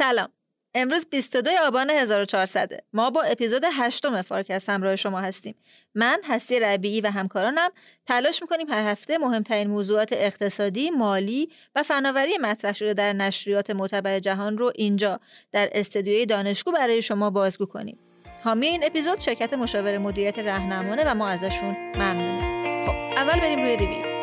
سلام. امروز 22 آبان 1400 ما با اپیزود 8 فارکست همراه شما هستیم. من هستی ربیعی و همکارانم تلاش می‌کنیم هر هفته مهمترین موضوعات اقتصادی، مالی و فناوری مطرح شده در نشریات معتبر جهان رو اینجا در استدیوی دانشگو برای شما بازگو کنیم. حامی این اپیزود شرکت مشاور مدیریت رهنمونه و ما ازشون ممنونیم. خب اول بریم روی ریویو.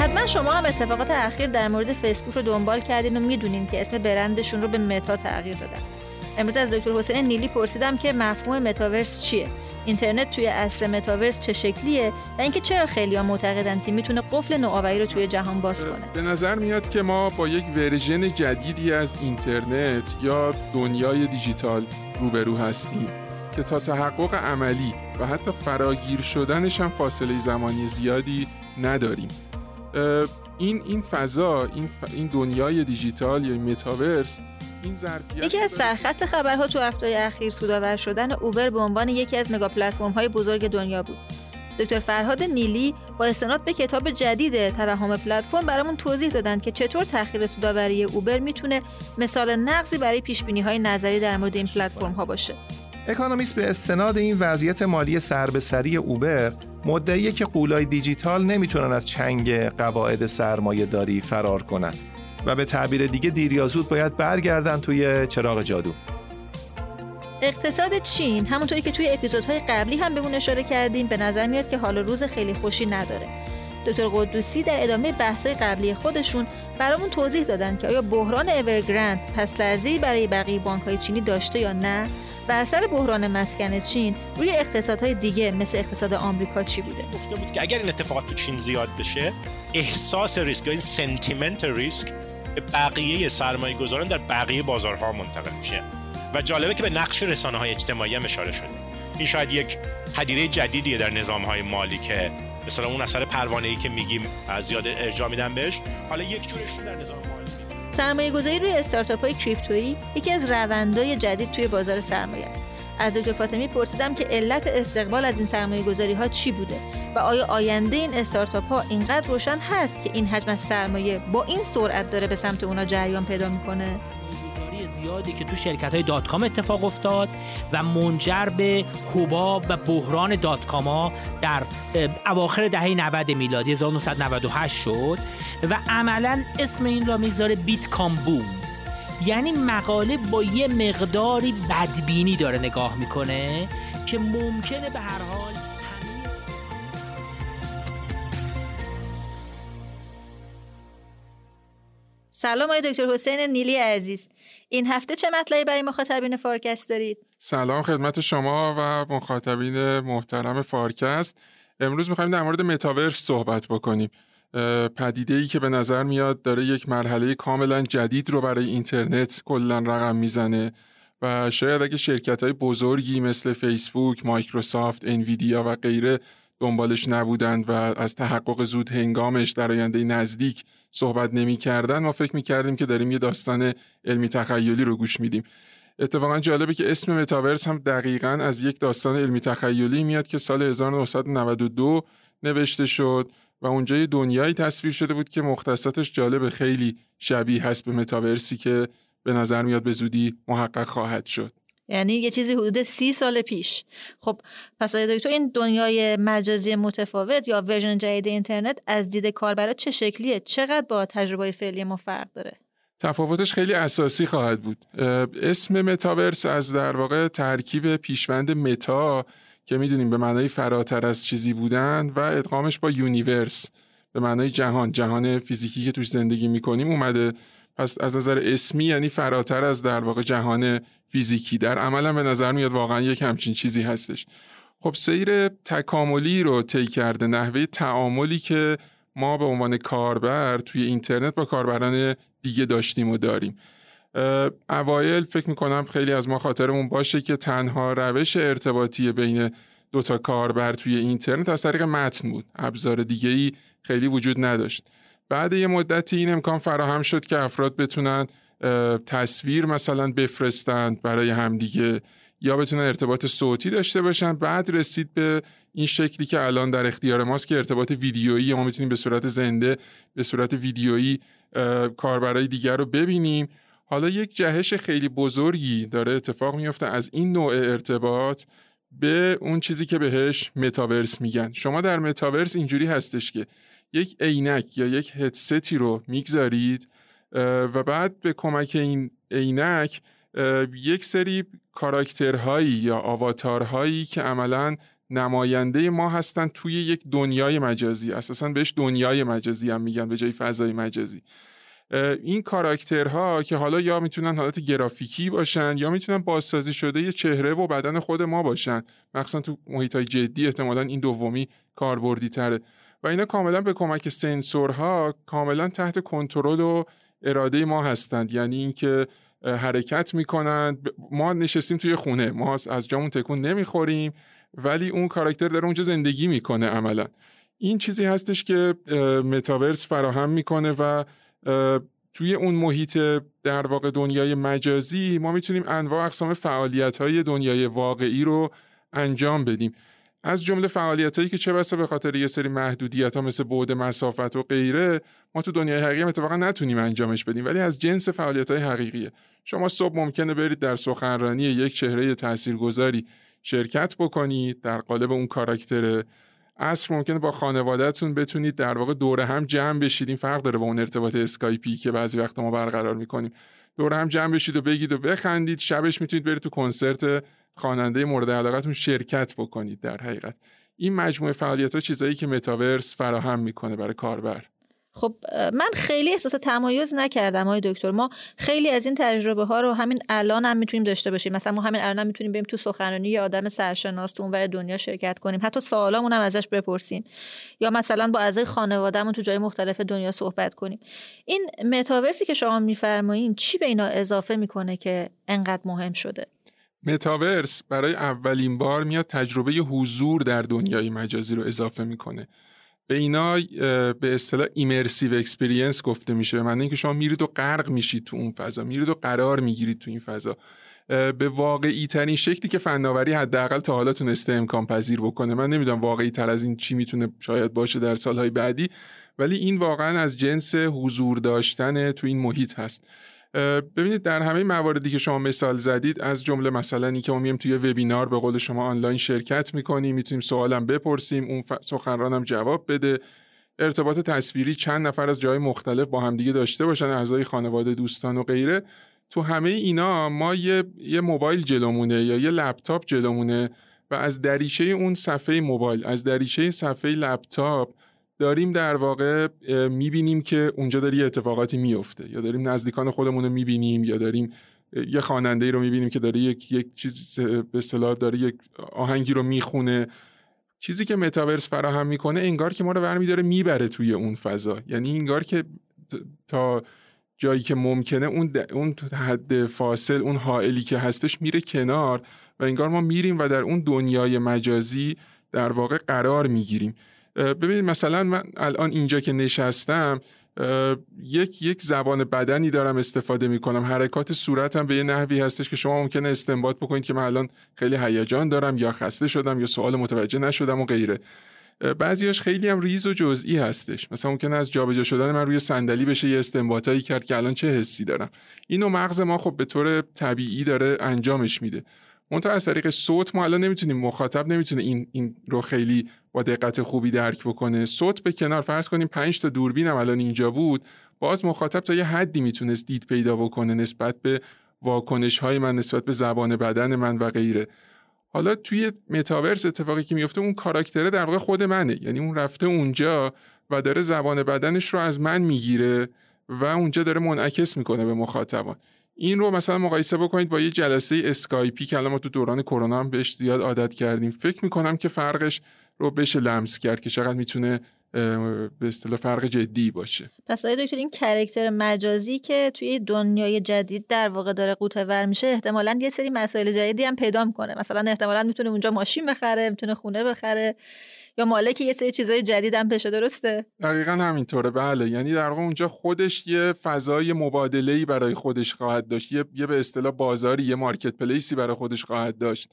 حتما شما هم اتفاقات اخیر در مورد فیسبوک رو دنبال کردین و میدونین که اسم برندشون رو به متا تغییر دادن. امروز از دکتر حسین نیلی پرسیدم که مفهوم متاورس چیه؟ اینترنت توی عصر متاورس چه شکلیه و اینکه چرا خیلی‌ها معتقدن که میتونه قفل نوآوری رو توی جهان باز کنه. به نظر میاد که ما با یک ورژن جدیدی از اینترنت یا دنیای دیجیتال روبرو هستیم که تا تحقق عملی و حتی فراگیر شدنش هم فاصله زمانی زیادی نداریم. این فضا، این دنیای دیجیتال یا متاورس، یکی از سرخط خبرها تو هفته‌های اخیر سودآور شدن اوبر به عنوان یکی از مگا پلتفرم‌های بزرگ دنیا بود. دکتر فرهاد نیلی با استناد به کتاب جدید توهم پلتفرم برامون توضیح دادن که چطور تأخیر سودآوری اوبر میتونه مثال نقضی برای پیش‌بینی‌های نظری در مورد این پلتفرم‌ها باشه. اکونومیست به استناد این وضعیت مالی سر به سری اوبر مدعیه که غول‌های دیجیتال نمیتونن از چنگ قواعد سرمایه‌داری فرار کنن و به تعبیر دیگه دیر یا زود باید برگردن توی چراغ جادو. اقتصاد چین، همونطوری که توی اپیزودهای قبلی هم بهمون اشاره کردیم، به نظر میاد که حال و روز خیلی خوشی نداره. دکتر قدوسی در ادامه بحث‌های قبلی خودشون برامون توضیح دادن که آیا بحران اورگراند پس لرزی برای بقیه بانک‌های چینی داشته یا نه و اثر بحران مسکن چین روی اقتصادهای دیگه مثل اقتصاد آمریکا چی بوده. گفته بود که اگر این اتفاقات تو چین زیاد بشه، احساس ریسک یا این سنتیمنت ریسک بقیه سرمایه‌گذاران در بقیه بازارها منتقل میشه و جالبه که به نقش رسانه‌های اجتماعی هم اشاره شده. این شاید یک پدیده جدیدیه در نظام‌های مالی که مثلا اون اثر پروانه‌ای که میگیم زیاد ارجاع میدن بهش، حالا یک جورشون در نظام مالی. سرمایه‌گذاری روی استارتاپ‌های کریپتویی یکی از روندهای جدید توی بازار سرمایه است. از دکتر فاطمی پرسیدم که علت استقبال از این سرمایه‌گذاری‌ها چی بوده و آیا آینده این استارتاپ‌ها اینقدر روشن هست که این حجم از سرمایه با این سرعت داره به سمت اونها جریان پیدا می‌کنه؟ سرمایه‌گذاری زیادی که تو شرکت‌های دات کام اتفاق افتاد و منجر به حباب و بحران دات کام‌ها در اواخر دهه 90 میلادی 1998 شد و عملاً اسم این را می‌ذاره بیت کام بوم. یعنی مقاله با یه مقداری بدبینی داره نگاه میکنه که ممکنه به هر حال همین. سلام آقای دکتر حسین نیلی عزیز، این هفته چه مطلبی برای مخاطبین فارکست دارید؟ سلام خدمت شما و مخاطبین محترم فارکست. امروز میخوایم در مورد متاورس صحبت بکنیم، پدیده‌ای که به نظر میاد داره یک مرحله کاملا جدید رو برای اینترنت کلا رقم میزنه و شاید اگه شرکت‌های بزرگی مثل فیسبوک، مایکروسافت، انویدیا و غیره دنبالش نبودند و از تحقق زود هنگامش در آینده نزدیک صحبت نمی‌کردن، ما فکر می‌کردیم که داریم یه داستان علمی تخیلی رو گوش میدیم. اتفاقا جالبه که اسم متاورس هم دقیقاً از یک داستان علمی تخیلی میاد که سال 1992 نوشته شد و اونجا یه دنیایی تصویر شده بود که مختصاتش جالب، خیلی شبیه هست به متاورسی که به نظر میاد به زودی محقق خواهد شد. یعنی یه چیزی حدود 30 سال پیش. خب پس آقای دکتر این دنیای مجازی متفاوت یا ورژن جدید اینترنت از دید کاربرا چه شکلیه؟ چقدر با تجربه فعلی ما فرق داره؟ تفاوتش خیلی اساسی خواهد بود. اسم متاورس از در واقع ترکیب پیشوند متا که میدونیم به معنای فراتر از چیزی بودن و ادغامش با یونیورس به معنای جهان فیزیکی که توش زندگی میکنیم اومده. پس از نظر اسمی یعنی فراتر از در واقع جهان فیزیکی، در عمل هم به نظر میاد واقعا یک همچین چیزی هستش. خب سیر تکاملی رو طی کرده، نحوه تعاملی که ما به عنوان کاربر توی اینترنت با کاربران دیگه داشتیم و داریم. اوایل فکر میکنم خیلی از ما خاطرمون باشه که تنها روش ارتباطی بین دوتا کاربر توی اینترنت از طریق متن بود، ابزار دیگه‌ای خیلی وجود نداشت. بعد یه مدتی این امکان فراهم شد که افراد بتونن تصویر مثلا بفرستند برای همدیگه یا بتونن ارتباط صوتی داشته باشن. بعد رسید به این شکلی که الان در اختیار ماست که ارتباط ویدیویی، ما میتونیم به صورت زنده، به صورت ویدیویی کاربرای دیگر رو ببینیم. حالا یک جهش خیلی بزرگی داره اتفاق میفته از این نوع ارتباط به اون چیزی که بهش متاورس میگن. شما در متاورس اینجوری هستش که یک عینک یا یک هدستی رو میگذارید و بعد به کمک این عینک یک سری کاراکترهایی یا آواتارهایی که عملاً نماینده ما هستن توی یک دنیای مجازی، اساساً بهش دنیای مجازی هم میگن به جای فضای مجازی، این کاراکترها که حالا یا میتونن حالت گرافیکی باشن یا میتونن بازسازی شده یه چهره و بدن خود ما باشن، مخصوصاً تو محیطای جدی احتمالاً این دومی کاربردی تره و اینا کاملاً به کمک سنسورها کاملاً تحت کنترل و اراده ما هستند. یعنی اینکه حرکت میکنن، ما نشستیم توی خونه، ما از جامون تکون نمیخوریم ولی اون کاراکتر داره اونجا زندگی میکنه عملا. این چیزی هستش که متاورس فراهم میکنه و توی اون محیط در واقع دنیای مجازی ما میتونیم انواع اقسام فعالیت‌های دنیای واقعی رو انجام بدیم، از جمله فعالیتایی که چه بسا به خاطر یه سری محدودیت‌ها مثل بعد، مسافت و غیره ما تو دنیای حقیقی اتفاقا نتونیم انجامش بدیم، ولی از جنس فعالیت‌های حقیقیه. شما صبح ممکنه برید در سخنرانی یک چهره تاثیرگذاری شرکت بکنید در قالب اون کاراکتر، عصر ممکنه با خانواده‌تون بتونید در واقع دور هم جمع بشید، این فرق داره با اون ارتباط اسکایپی که بعضی وقت ما برقرار می‌کنیم، دور هم جمع بشید و بگید و بخندید، شبش میتونید برید تو کنسرت خواننده مورد علاقتون شرکت بکنید. در حقیقت این مجموعه فعالیت‌ها چیزایی که متاورس فراهم می‌کنه برای کاربر. خب من خیلی احساس تمایز نکردم آقای دکتر، ما خیلی از این تجربه ها رو همین الان هم میتونیم داشته باشیم، مثلا ما همین الان هم میتونیم بریم تو سخنرانی یه آدم سرشناس تو اونور دنیا شرکت کنیم، حتی سوالامون هم ازش بپرسیم، یا مثلا با اعضای خانوادهمون تو جای مختلف دنیا صحبت کنیم. این متاورسی که شما میفرمایین چی به اینا اضافه میکنه که انقدر مهم شده؟ متاورس برای اولین بار میاد تجربه حضور در دنیای مجازی رو اضافه میکنه. به اینا به اصطلاح ایمرسیو اکسپریانس گفته میشه، به معنی اینکه شما میرید و غرق میشید تو اون فضا، میرید و قرار میگیرید تو این فضا به واقعی ترین شکلی که فناوری حداقل تا حالا تونسته امکان پذیر بکنه. من نمیدونم واقعی تر از این چی میتونه شاید باشه در سالهای بعدی، ولی این واقعا از جنس حضور داشتن تو این محیط هست. ببینید در همه مواردی که شما مثال زدید، از جمله مثلا اینکه ما میایم توی وبینار به قول شما آنلاین شرکت میکنیم، میتونیم سوالم بپرسیم، اون سخنرانم جواب بده، ارتباط تصویری چند نفر از جای مختلف با همدیگه داشته باشن، اعضای خانواده، دوستان و غیره، تو همه اینا ما یه موبایل جلومونه یا یه لپتاپ جلومونه و از دریچه اون صفحه موبایل، از دریچه صفحه لپتاپ داریم در واقع میبینیم که اونجا داره یه اتفاقاتی میفته، یا داریم نزدیکان خودمون رو میبینیم، یا داریم یه خواننده‌ای رو میبینیم که داره یک چیز به اصطلاح داره یک آهنگی رو میخونه. چیزی که متاورس فراهم میکنه انگار که ما رو برمی‌داره میبره توی اون فضا، یعنی انگار که تا جایی که ممکنه اون حد فاصل، اون حائلی که هستش میره کنار و انگار ما میریم و در اون دنیای مجازی در واقع قرار میگیریم. ببینید مثلا من الان اینجا که نشستم یک زبان بدنی دارم استفاده میکنم، حرکات صورتم به یه نحوی هستش که شما ممکنه استنباط بکنید که من الان خیلی هیجان دارم یا خسته شدم یا سوال متوجه نشدم و غیره. بعضیاش خیلی هم ریز و جزئی هستش، مثلا ممکنه از جابجا شدن من روی صندلی بشه یه استنباطایی کرد که الان چه حسی دارم. اینو مغز ما خب به طور طبیعی داره انجامش میده، منتها از طریق صوت ما الان نمیتونیم، مخاطب نمیتونه این رو خیلی با دقت خوبی درک بکنه. صوت به کنار، فرض کنیم 5 تا دوربین هم الان اینجا بود، باز مخاطب تا یه حدی میتونست دید پیدا بکنه نسبت به واکنش های من، نسبت به زبان بدن من و غیره. حالا توی متاورس اتفاقی که میفته اون کاراکتره در واقع خود منه، یعنی اون رفته اونجا و داره زبان بدنش رو از من میگیره و اونجا داره منعکس میکنه به مخاطبان. این رو مثلا مقایسه بکنید با یه جلسه اسکایپی که الان ما تو دوران کرونا هم بهش زیاد عادت کردیم. فکر می‌کنم که فرقش رو بشه لمس کرد که چقدر میتونه به اصطلاح فرق جدی باشه. پس آقای دکتر این کاراکتر مجازی که توی دنیای جدید در واقع داره قوطه ور میشه، احتمالاً یه سری مسائل جدیدی هم پیدا می‌کنه. مثلا احتمالاً میتونه اونجا ماشین بخره، میتونه خونه بخره، یا مالک یه سری چیزای جدید هم بشه. درسته؟ دقیقاً همینطوره. بله، یعنی در واقع اونجا خودش یه فضای مبادله‌ای برای خودش خواهد داشت، یه به اصطلاح بازاری، یه مارکت پلیسی برای خودش خواهد داشت.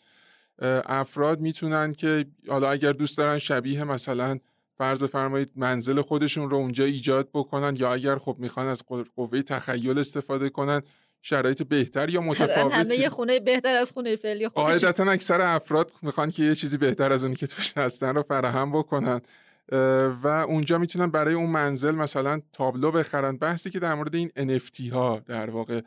افراد میتونن که حالا اگر دوست دارن شبیه مثلا فرض بفرمایید منزل خودشون رو اونجا ایجاد بکنن، یا اگر خب میخوان از قوه تخیل استفاده کنن شرایط بهتر یا متفاوتی. همه یه خونه بهتر از خونه فعلی خودشون. قاعدتاً اکثر افراد میخوان که یه چیزی بهتر از اونی که توش هستن رو فراهم بکنن و اونجا میتونن برای اون منزل مثلا تابلو بخرن. بحثی که در مورد این NFT ها در واقع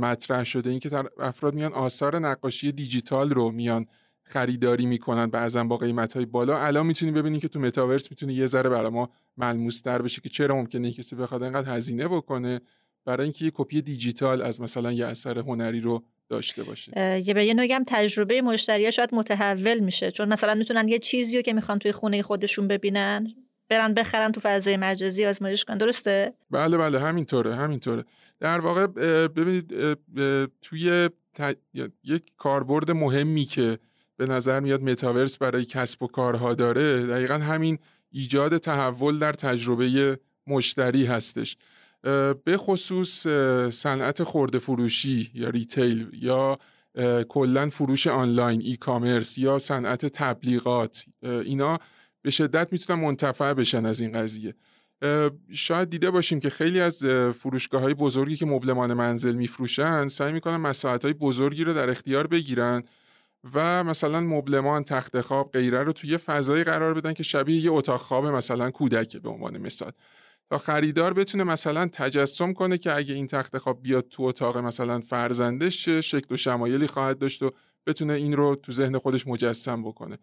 مطرح شده، این که افراد میان آثار نقاشی دیجیتال رو میان خریداری میکنن بعضا با قیمت‌های بالا. الان میتونیم ببینیم که تو متاورس میتونه یه ذره برای ما ملموس‌تر بشه که چرا ممکنه کسی بخواد انقدر هزینه بکنه برای اینکه یه کپی دیجیتال از مثلا یه اثر هنری رو داشته باشه. یه نوعی هم تجربه مشتری‌ها شاید متحول میشه، چون مثلا میتونن یه چیزی رو که میخوان توی خونه خودشون ببینن برن بخرن تو فضای مجازی آزمایش کنن. درسته؟ بله بله، همینطوره. در واقع ببینید توی یک کاربرد مهمی که به نظر میاد متاورس برای کسب و کارها داره، دقیقاً همین ایجاد تحول در تجربه مشتری هستش. به خصوص صنعت خرده فروشی یا ریتیل یا کلاً فروش آنلاین، ای کامرس یا صنعت تبلیغات، اینا به شدت میتونن منتفع بشن از این قضیه. شاید دیده باشیم که خیلی از فروشگاه‌های بزرگی که مبلمان منزل میفروشن سعی میکنن مساحت‌های بزرگی رو در اختیار بگیرن و مثلا مبلمان، تخت خواب، غیره رو توی فضایی قرار بدن که شبیه یه اتاق خواب مثلا کودک به عنوان مثال، تا خریدار بتونه مثلا تجسم کنه که اگه این تخت خواب بیاد تو اتاق مثلا فرزندش شکل و شمایلی خواهد داشت و بتونه این رو تو ذهن خودش مجسم بکنه.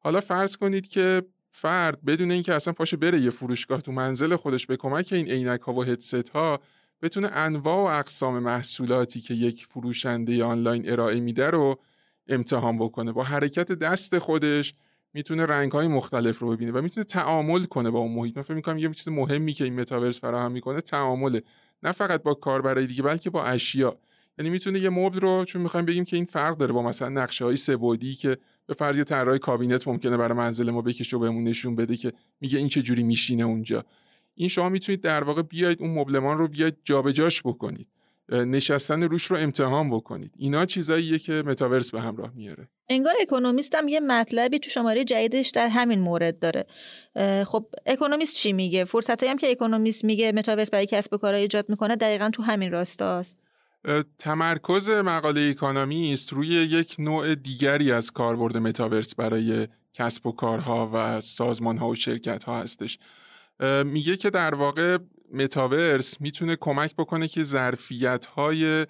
حالا فرض کنید که فرد بدون اینکه اصلا پاشه بره یه فروشگاه، تو منزل خودش به کمک این عینک‌ها و هدست‌ها بتونه انواع و اقسام محصولاتی که یک فروشنده آنلاین ارائه میده رو امتحان بکنه. با حرکت دست خودش میتونه رنگ‌های مختلف رو ببینه و میتونه تعامل کنه با اون محیط. من فکر می‌کنم یه چیز مهمی که این متاورس فراهم میکنه تعامله، نه فقط با کاربرای دیگه بلکه با اشیا. یعنی میتونه یه مبل رو، چون می‌خوایم بگیم که این فرق داره با مثلا نقشه‌های سه‌بعدی که به فرض یه طراح کابینت ممکنه برای منزل ما بکشه و بهمون نشون بده که میگه این چه جوری میشینه اونجا، این شما میتونید در واقع بیاید اون مبلمان رو بیاید جابجاش بکنید، نشستن روش رو امتحان بکنید. اینا چیزاییه که متاورس به همراه میاره. انگار اکونومیست هم یه مطلبی تو شماره جدیدش در همین مورد داره. خب اکونومیست چی میگه؟ فرصتایی هم که اکونومیست میگه متاورس برای کسب و کارها ایجاد میکنه دقیقاً تو همین راستاست. تمرکز مقاله اکونومیست روی یک نوع دیگری از کاربرد متاورس برای کسب و کارها و سازمانها و شرکتها هستش. میگه که در واقع متاورس میتونه کمک بکنه که ظرفیت‌های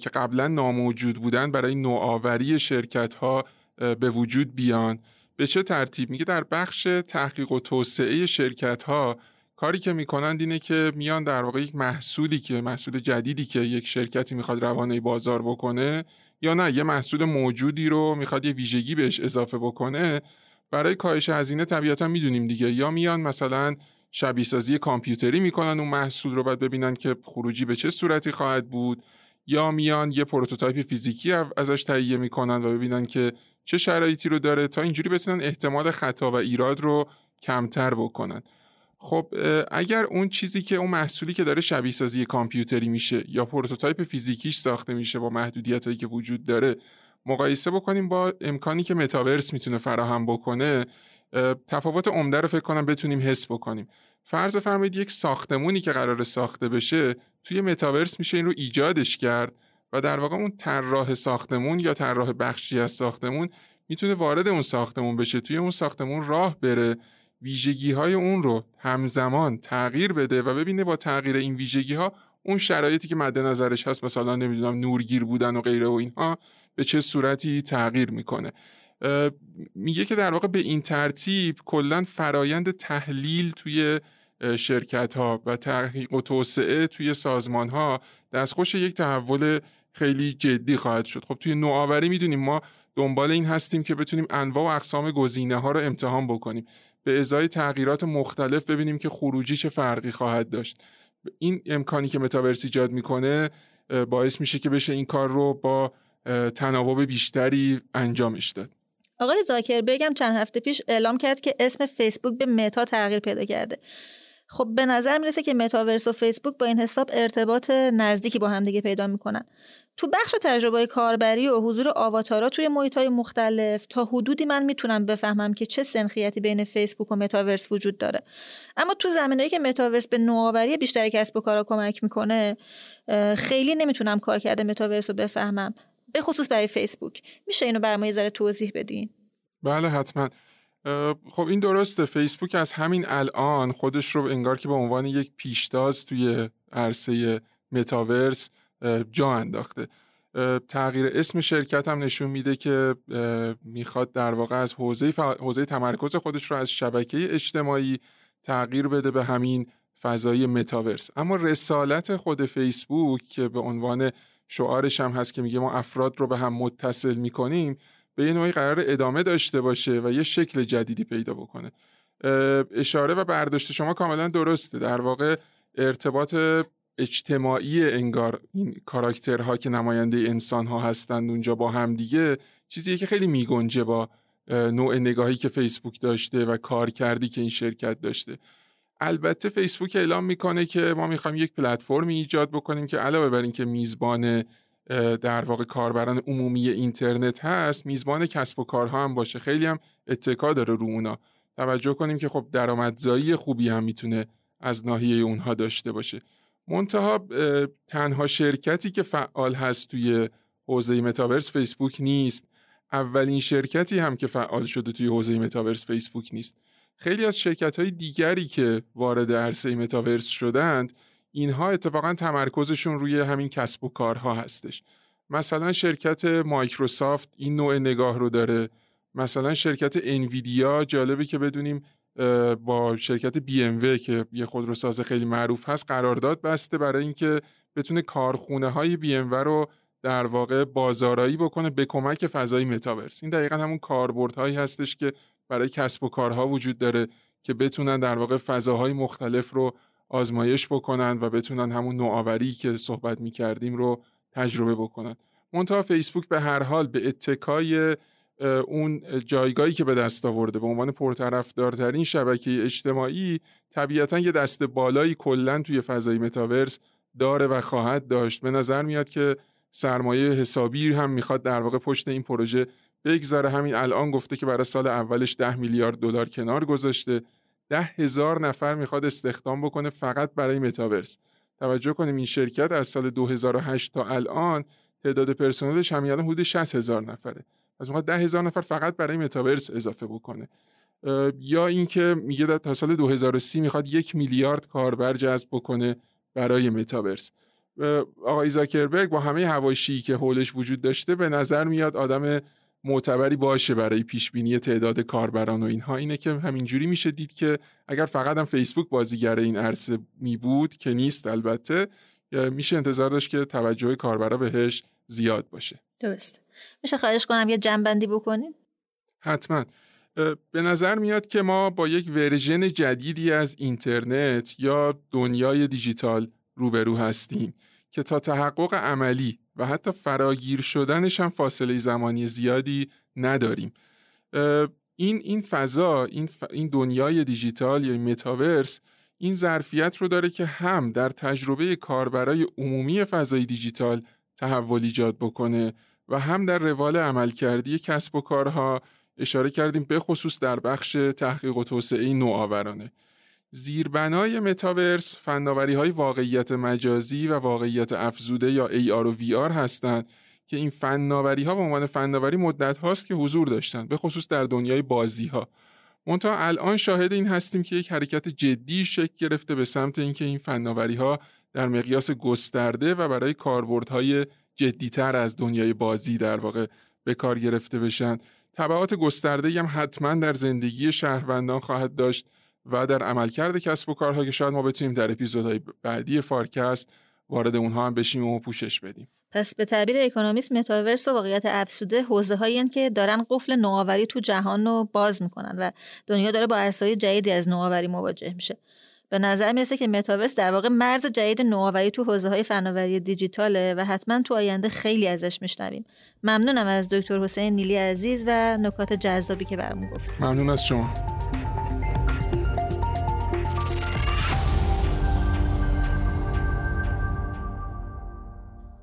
که قبلا ناموجود بودن برای نوآوری شرکت‌ها به وجود بیان. به چه ترتیب؟ میگه در بخش تحقیق و توسعه شرکت‌ها کاری که میکنند اینه که میان در واقع یک محصول جدیدی که یک شرکتی میخواد روانه بازار بکنه یا نه یه محصول موجودی رو میخواد یه ویژگی بهش اضافه بکنه، برای کاهش هزینه طبیعتا میدونیم دیگه، یا میان مثلا شبیه سازی کامپیوتری میکنن اون محصول رو، بعد ببینن که خروجی به چه صورتی خواهد بود، یا میان یه پروتوتایپ فیزیکی ازش تهیه میکنن و ببینن که چه شرایطی رو داره تا اینجوری بتونن احتمال خطا و ایراد رو کمتر بکنن. خب اگر اون چیزی که اون محصولی که داره شبیه سازی کامپیوتری میشه یا پروتوتایپ فیزیکیش ساخته میشه با محدودیتایی که وجود داره مقایسه بکنیم با امکانی که متاورس میتونه فراهم بکنه، تفاوت عمده رو فکر کنم بتونیم حس بکنیم. فرض بفرمایید یک ساختمونی که قراره ساخته بشه توی متاورس میشه این رو ایجادش کرد و در واقع اون طراح ساختمون یا طراح بخشی از ساختمون میتونه وارد اون ساختمون بشه، توی اون ساختمون راه بره، ویژگی‌های اون رو همزمان تغییر بده و ببینه با تغییر این ویژگی‌ها اون شرایطی که مد نظرش هست، مثلا نمیدونم نورگیر بودن و غیره و اینها، به چه صورتی تغییر میکنه. میگه که در واقع به این ترتیب کلاً فرایند تحلیل توی شرکت‌ها و تحقیق و توسعه توی سازمان‌ها دستخوش یک تحول خیلی جدی خواهد شد. خب توی نوآوری میدونیم ما دنبال این هستیم که بتونیم انواع و اقسام گزینه‌ها رو امتحان بکنیم. به ازای تغییرات مختلف ببینیم که خروجی چه فرقی خواهد داشت. این امکانی که متاورس ایجاد میکنه باعث میشه که بشه این کار رو با تناوب بیشتری انجامش داد. آقای زاکربرگ هم چند هفته پیش اعلام کرد که اسم فیسبوک به متا تغییر پیدا کرده. خب به نظر میرسه که متاورس و فیسبوک با این حساب ارتباط نزدیکی با همدیگه پیدا میکنن. تو بخش تجربه کاربری و حضور آواتارها توی محیط‌های مختلف تا حدودی من میتونم بفهمم که چه سنخیتی بین فیسبوک و متاورس وجود داره. اما تو زمینه‌ای که متاورس به نوآوری بیشتری کسب و کارا کمک میکنه خیلی نمیتونم کارکرد متاورس رو بفهمم، به خصوص برای فیسبوک. میشه اینو برام یه ذره توضیح بدین؟ بله حتما. خب این درسته، فیسبوک از همین الان خودش رو انگار که به عنوان یک پیشتاز توی عرصه متاورس جا انداخته. تغییر اسم شرکت هم نشون میده که میخواد در واقع از حوزه تمرکز خودش رو از شبکه اجتماعی تغییر بده به همین فضای متاورس. اما رسالت خود فیسبوک که به عنوان شعارش هم هست که میگه ما افراد رو به هم متصل میکنیم، به یه نوعی قرار ادامه داشته باشه و یه شکل جدیدی پیدا بکنه. اشاره و برداشت شما کاملا درسته، در واقع ارتباط اجتماعی انگار این کاراکترها که نماینده انسانها هستند اونجا با هم دیگه، چیزیه که خیلی میگنجه با نوع نگاهی که فیسبوک داشته و کارکردی که این شرکت داشته. البته فیسبوک اعلام میکنه که ما میخوایم یک پلتفرمی ایجاد بکنیم که علاوه بر این که میزبان در واقع کاربران عمومی اینترنت هست، میزبان کسب و کارها هم باشه. خیلی هم اتکا داره رو اونا. توجه کنیم که خب درآمدزایی خوبی هم میتونه از ناحیه اونها داشته باشه. منتها تنها شرکتی که فعال هست توی حوزه متاورس فیسبوک نیست. اولین شرکتی هم که فعال شده توی حوزه متاورس فیسبوک نیست. خیلی از شرکت‌های دیگری که وارد عرصه متاورس شدند، اینها اتفاقا تمرکزشون روی همین کسب و کارها هستش. مثلا شرکت مایکروسافت این نوع نگاه رو داره. مثلا شرکت انویدیا، جالبه که بدونیم با شرکت BMW که یه خودروساز خیلی معروف هست قرارداد بسته برای اینکه بتونه کارخونه‌های BMW رو در واقع بازارایی بکنه به کمک فضای متاورس. این دقیقاً همون کاربردهایی هستش که برای کسب و کارها وجود داره که بتونن در واقع فضاهای مختلف رو آزمایش بکنن و بتونن همون نوآوری که صحبت می‌کردیم رو تجربه بکنن. منتها فیسبوک به هر حال به اتکای اون جایگاهی که به دست آورده به عنوان پرطرفدارترین شبکه اجتماعی، طبیعتاً یه دست بالایی کلاً توی فضای متاورس داره و خواهد داشت. به نظر میاد که سرمایه حسابی هم میخواد در واقع پشت این پروژه بگذاره. همین الان گفته که برای سال اولش 10 میلیارد دلار کنار گذاشته. 10,000 نفر میخواد استخدام بکنه فقط برای متاورس. توجه کنیم این شرکت از سال 2008 تا الان تعداد پرسنلش همین الان حدود 60,000 نفره. از موقع 10,000 نفر فقط برای متاورس اضافه بکنه. یا اینکه میگه تا سال 2030 میخواد 1 میلیارد کاربر جذب بکنه برای متاورس. آقای زاکربرگ با همه حواشی که حولش وجود داشته به نظر میاد آدم معتبری باشه برای پیش بینی تعداد کاربران و اینها. اینه که همینجوری میشه دید که اگر فقط هم فیسبوک بازیگر این عرصه میبود که نیست، البته میشه انتظار داشت که توجه کاربرا بهش زیاد باشه. درست. میشه خواهش کنم یه جنبندی بکنیم؟ حتما. به نظر میاد که ما با یک ورژن جدیدی از اینترنت یا دنیای دیجیتال روبرو هستیم که تا تحقق عملی و حتی فراگیر شدنش هم فاصله زمانی زیادی نداریم. این فضا، این دنیای دیجیتال یا متاورس این ظرفیت رو داره که هم در تجربه کاربرای عمومی فضای دیجیتال تحول ایجاد بکنه و هم در روال عملکردی کسب و کارها. اشاره کردیم به خصوص در بخش تحقیق و توسعه نوآورانه. زیربنای متاورس فناوری‌های واقعیت مجازی و واقعیت افزوده یا AR و VR هستند که این فناوری‌ها به عنوان فناوری مدت هاست که حضور داشتند، به خصوص در دنیای بازی‌ها. منتها الان شاهد این هستیم که یک حرکت جدی شکل گرفته به سمت اینکه این فناوری‌ها در مقیاس گسترده و برای کاربردهای جدی‌تر از دنیای بازی در واقع به کار گرفته بشن. تبعات گسترده‌ای هم حتما در زندگی شهروندان خواهد داشت و در عملکرد کسب و کارها که شاید ما بتونیم در اپیزودهای بعدی فارکست وارد اونها هم بشیم و پوشش بدیم. پس به تعبیر اکونومیست متاورس و واقعیت افسوده حوزه‌هایی هستند که دارن قفل نوآوری تو جهان رو باز میکنن و دنیا داره با عرصه‌های جدیدی از نوآوری مواجه میشه. به نظر میرسه که متاورس در واقع مرز جدید نوآوری تو حوزه‌های فناوری دیجیتاله و حتما تو آینده خیلی ازش میشنویم. ممنونم از دکتر حسین نیلی عزیز و نکات جذابی که برامون گفت. ممنون از شما.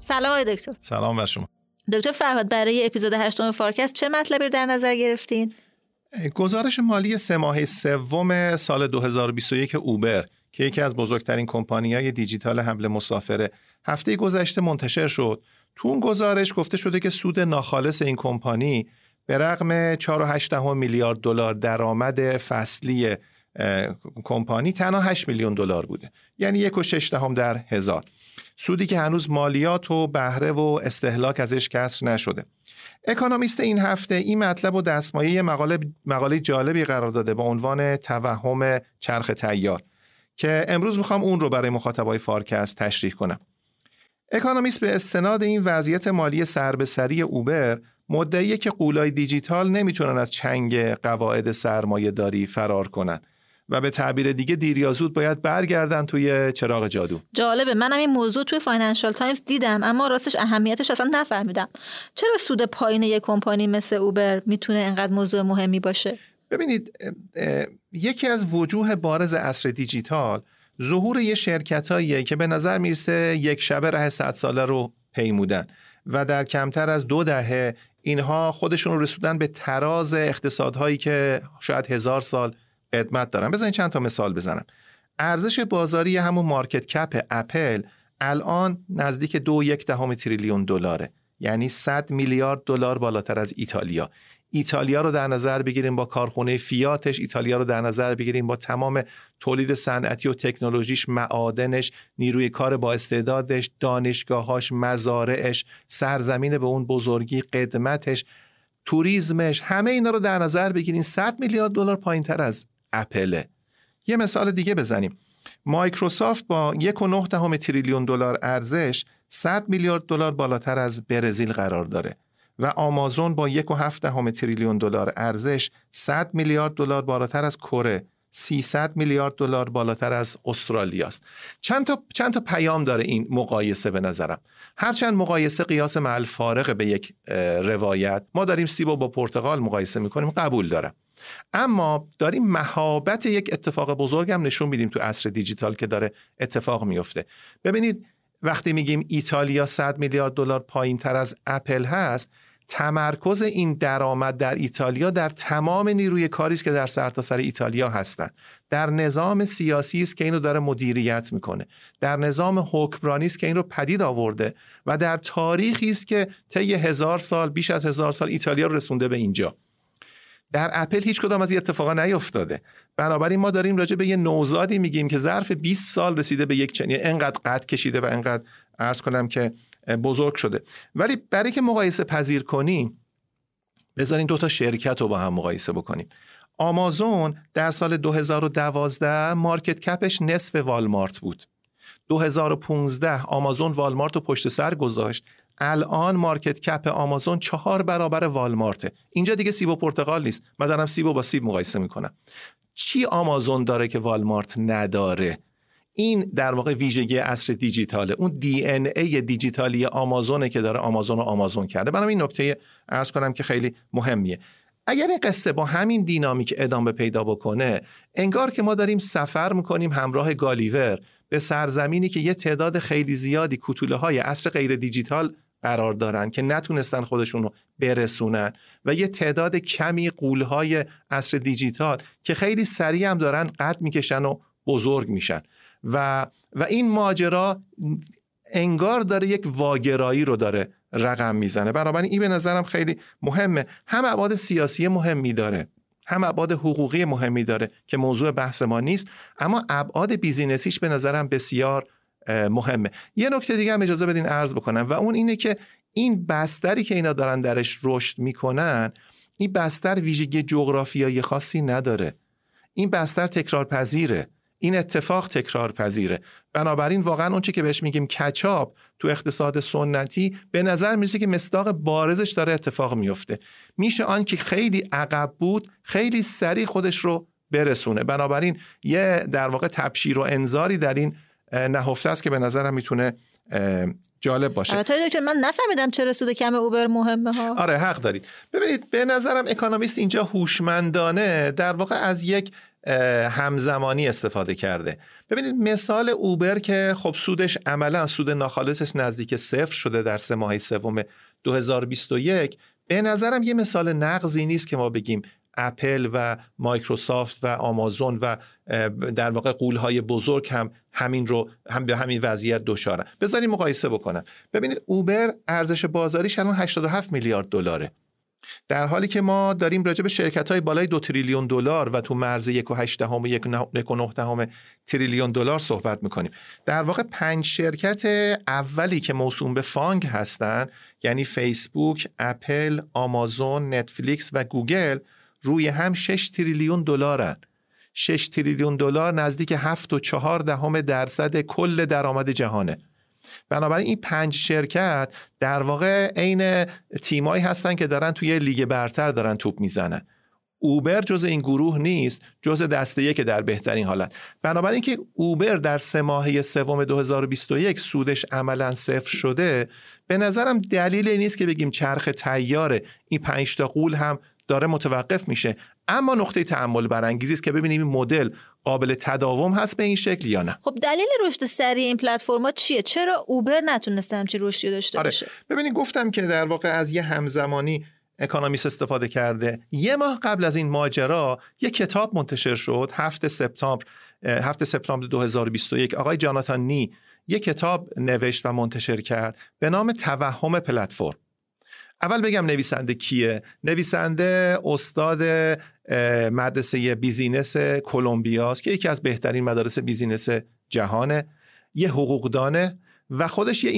سلام آقای دکتر. سلام بر شما. دکتر فرهاد، برای اپیزود 8 فارکست چه مطلبی رو در نظر گرفتین؟ گزارش مالی سه ماهه سوم سال 2021 اوبر که یکی از بزرگترین کمپانی‌های دیجیتال حمل مسافره هفته گذشته منتشر شد. تو اون گزارش گفته شده که سود ناخالص این کمپانی به رغم 4.8 میلیارد دلار درآمد فصلی کمپانی تنها 8 میلیون دلار بوده، یعنی 1.6 در هزار، سودی که هنوز مالیات و بهره و استهلاک ازش کسر نشده. اکونومیست این هفته این مطلب و دستمایه مقاله جالبی قرار داده با عنوان توهم چرخ تیار که امروز میخوام اون رو برای مخاطبای فارکست تشریح کنم. اکونومیست به استناد این وضعیت مالی سر به سری اوبر مدعیه که غولای دیجیتال نمیتونن از چنگ قواعد سرمایه داری فرار کنن و به تعبیر دیگه دیر یا زود باید برگردن توی چراغ جادو. جالبه، منم این موضوع توی فاینانشال تایمز دیدم اما راستش اهمیتش اصلا نفهمیدم. چرا سود پایین یک کمپانی مثل اوبر میتونه اینقدر موضوع مهمی باشه؟ ببینید، یکی از وجوه بارز عصر دیجیتال ظهور یه شرکتاییه که به نظر میرسه یک شبه ره 100 ساله رو پیمودن و در کمتر از 2 دهه اینها خودشون رو رسوندن به طراز اقتصادهایی که شاید 1000 سال قدمت دارم. بزنید چند تا مثال بزنم. ارزش بازاری همون مارکت کپ اپل الان نزدیک 2.1 تریلیون دلاره، یعنی 100 میلیارد دلار بالاتر از ایتالیا. ایتالیا رو در نظر بگیریم با کارخونه فیاتش، ایتالیا رو در نظر بگیریم با تمام تولید صنعتی و تکنولوژیش، معادنش، نیروی کار با استعدادش، دانشگاهاش، مزارعش، سرزمین به اون بزرگی، قدمتش، توریسمش، همه اینا رو در نظر بگیریم 100 میلیارد دلار پایینتر از اپل. یه مثال دیگه بزنیم. مایکروسافت با 1.9 تریلیون دلار ارزش 100 میلیارد دلار بالاتر از برزیل قرار داره و آمازون با 1.7 تریلیون دلار ارزش 100 میلیارد دلار بالاتر از کره، 300 میلیارد دلار بالاتر از استرالیا است. چند تا پیام داره این مقایسه به نظرم. هرچند مقایسه قیاس مع الفارق به یک روایت، ما داریم سیب با پرتقال مقایسه می‌کنیم، قبول دارم. اما داریم مهابت یک اتفاق بزرگ هم نشون میدیم تو عصر دیجیتال که داره اتفاق میفته. ببینید، وقتی میگیم ایتالیا 100 میلیارد دلار پایینتر از اپل هست، تمرکز این درآمد در ایتالیا در تمام نیروی کاری است که در سرتاسر ایتالیا هستند، در نظام سیاسی است که اینو داره مدیریت میکنه، در نظام حکمرانی است که این رو پدید آورده و در تاریخی است که طی 1000 سال، بیش از 1000 سال ایتالیا رو رسونده به اینجا. در اپل هیچ کدام از این اتفاقا نیفتاده. بنابراین ما داریم راجع به یه نوزادی میگیم که ظرف 20 سال رسیده به یک چنین، انقدر قد کشیده و انقدر عرض کنم که بزرگ شده. ولی برای که مقایسه پذیر کنیم بذارین 2 تا شرکت رو با هم مقایسه بکنیم. آمازون در سال 2012 مارکت کپش نصف والمارت بود. 2015 آمازون والمارت رو پشت سر گذاشت. الان مارکت کپ آمازون 4 برابر والمارته. اینجا دیگه سیب و پرتقال نیست. من دارم سیب و با سیب مقایسه میکنم. چی آمازون داره که والمارت نداره؟ این در واقع ویژگی عصر دیجیتاله. اون دی ان ای دیجیتالی آمازونه که داره آمازون رو آمازون کرده. برام این نکته عرض کنم که خیلی مهمیه. اگر این قصه با همین دینامیک ادامه پیدا بکنه، انگار که ما داریم سفر میکنیم همراه گالیور به سرزمینی که یه تعداد خیلی زیادی کوتوله‌های عصر غیر دیجیتال قرار دارن که نتونستن خودشون رو برسونن و یه تعداد کمی غول‌های عصر دیجیتال که خیلی سریع هم دارن قد میکشن و بزرگ میشن و این ماجرا انگار داره یک واگرایی رو داره رقم میزنه. بنابراین این به نظرم خیلی مهمه. هم ابعاد سیاسی مهمی داره، هم ابعاد حقوقی مهمی داره که موضوع بحث ما نیست، اما ابعاد بیزینسیش به نظرم بسیار مهمه. یه نکته دیگه هم اجازه بدین عرض بکنم و اون اینه که این بستری که اینا دارن درش رشد میکنن، این بستر ویژگی جغرافیایی خاصی نداره. این بستر تکرار پذیره. این اتفاق تکرار پذیره. بنابراین واقعا اون چی که بهش میگیم کچاپ تو اقتصاد سنتی به نظر میرسه که مصداق بارزش داره اتفاق میفته. میشه آن که خیلی عقب بود خیلی سریع خودش رو برسونه. بنابراین یه در واقع تبشیر و انذاری در این نهفته است که به نظرم میتونه جالب باشه. البته دکتر من نفهمیدم چرا سود کم اوبر مهمه ها. آره حق دارید. ببینید به نظرم اکونومیست اینجا هوشمندانه در واقع از یک همزمانی استفاده کرده. ببینید مثال اوبر که خب سودش عملا سود ناخالصش نزدیک صفر شده در سه ماهه سوم 2021، به نظرم یه مثال نقضی نیست که ما بگیم اپل و مایکروسافت و آمازون و در واقع قولهای بزرگ هم همین رو هم به همین وضعیت دچارن. بذارید مقایسه بکنم. ببینید اوبر ارزش بازاریش الان 87 میلیارد دلاره. در حالی که ما داریم راجع به شرکت‌های بالای 2 تریلیون دلار و تو مرز 1.8 و 1.9 تریلیون دلار صحبت می‌کنیم. در واقع 5 شرکت اولی که موسوم به فانگ هستن، یعنی فیسبوک، اپل، آمازون، نتفلیکس و گوگل، روی هم 6 تریلیون دلارن. 6 تریلیون دلار نزدیک 7.4% کل درآمد جهانه. بنابراین این 5 شرکت در واقع عین تیمایی هستن که دارن توی لیگ برتر دارن توپ میزنن. اوبر جز این گروه نیست، جز دسته یکه در بهترین حالت. بنابراین که اوبر در سه ماهه سوم 2021 سودش عملا صفر شده، به نظرم دلیلی نیست که بگیم چرخ طیاره این 5 تا قول هم داره متوقف میشه. اما نقطه تأمل برانگیزی است که ببینیم این مدل قابل تداوم هست به این شکل یا نه. خب دلیل رشد سریع این پلتفرم‌ها چیه؟ چرا اوبر نتونسته همچین رشدی داشته باشه؟ ببینید گفتم که در واقع از یه همزمانی اکونومیست استفاده کرده. یه ماه قبل از این ماجرا یه کتاب منتشر شد، 7 سپتامبر 2021 آقای جاناتان نی یه کتاب نوشت و منتشر کرد به نام توهم پلتفرم. اول بگم نویسنده کیه؟ نویسنده استاد مدرسه بیزینس کلمبیا است که یکی از بهترین مدارس بیزینس جهانه، یه حقوقدانه و خودش یه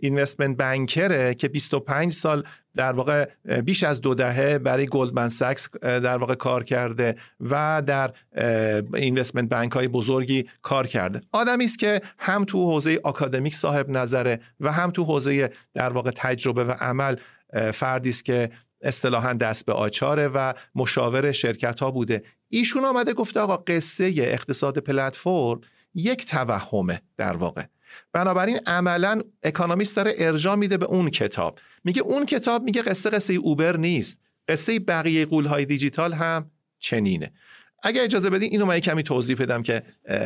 اینوستمنت بانکره که 25 سال در واقع بیش از 2 دهه برای گلدمن ساکس در واقع کار کرده و در اینوستمنت بانک‌های بزرگی کار کرده. آدمی است که هم تو حوزه آکادمیک صاحب نظره و هم تو حوزه در واقع تجربه و عمل فردی است که اصطلاحاً دست به آچاره و مشاور شرکت‌ها بوده. ایشون آمده گفته آقا قصه اقتصاد پلتفرم یک توهمه در واقع. بنابراین عملاً اکونومیست داره ارجاع میده به اون کتاب. میگه اون کتاب میگه قصه اوبر نیست، قصه بقیه قول‌های دیجیتال هم چنینه. اگه اجازه بدین اینو من کمی توضیح بدم که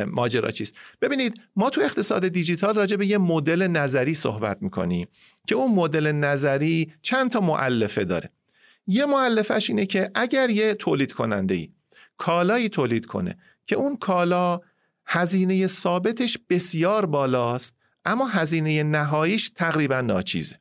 ماجرا چیست. ببینید ما تو اقتصاد دیجیتال راجع به یه مدل نظری صحبت میکنیم که اون مدل نظری چند تا مؤلفه داره. یه مؤلفش اینه که اگر یه تولید کننده‌ای کالایی تولید کنه که اون کالا هزینه ثابتش بسیار بالاست اما هزینه نهاییش تقریبا ناچیزه،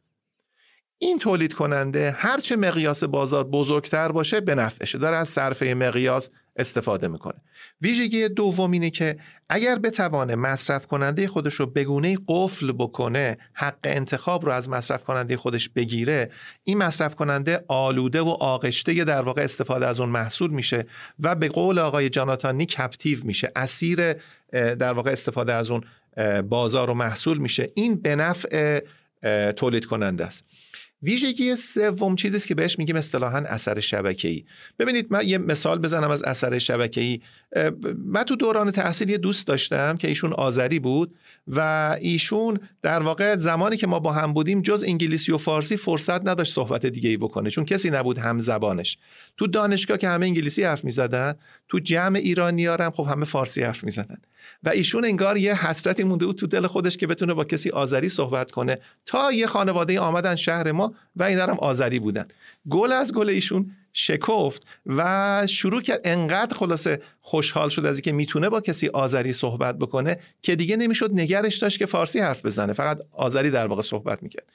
این تولید کننده هرچه مقیاس بازار بزرگتر باشه به نفعشه، داره از صرفه مقیاس استفاده میکنه. ویژگی دوم اینه که اگر بتوانه مصرف کننده خودش رو بگونه قفل بکنه، حق انتخاب رو از مصرف کننده خودش بگیره، این مصرف کننده آلوده و آغشته در واقع استفاده از اون محصول میشه و به قول آقای جاناتان نی کپتیو میشه، اسیر در واقع استفاده از اون بازار و محصول میشه. این به نفع تولید کننده است. ویژگی سوم چیزی است که بهش میگیم اصطلاحاً اثر شبکه‌ای. ببینید من یه مثال بزنم از اثر شبکه‌ای. من تو دوران تحصیل یه دوست داشتم که ایشون آذری بود و ایشون در واقع زمانی که ما با هم بودیم جز انگلیسی و فارسی فرصت نداشت صحبت دیگه‌ای بکنه چون کسی نبود هم زبانش. تو دانشگاه که همه انگلیسی حرف می‌زدن، تو جمع ایرانی‌ها هم خب همه فارسی حرف می‌زدن و ایشون انگار یه حسرتی مونده بود تو دل خودش که بتونه با کسی آذری صحبت کنه تا یه خانواده آمدن شهر ما و اینا هم آذری بودن. گل از گل ایشون شکفت و شروع کرد انقدر خلاصه خوشحال شد از اینکه میتونه با کسی آذری صحبت بکنه که دیگه نمیشد نگرش داشت که فارسی حرف بزنه، فقط آذری در واقع صحبت میکرد.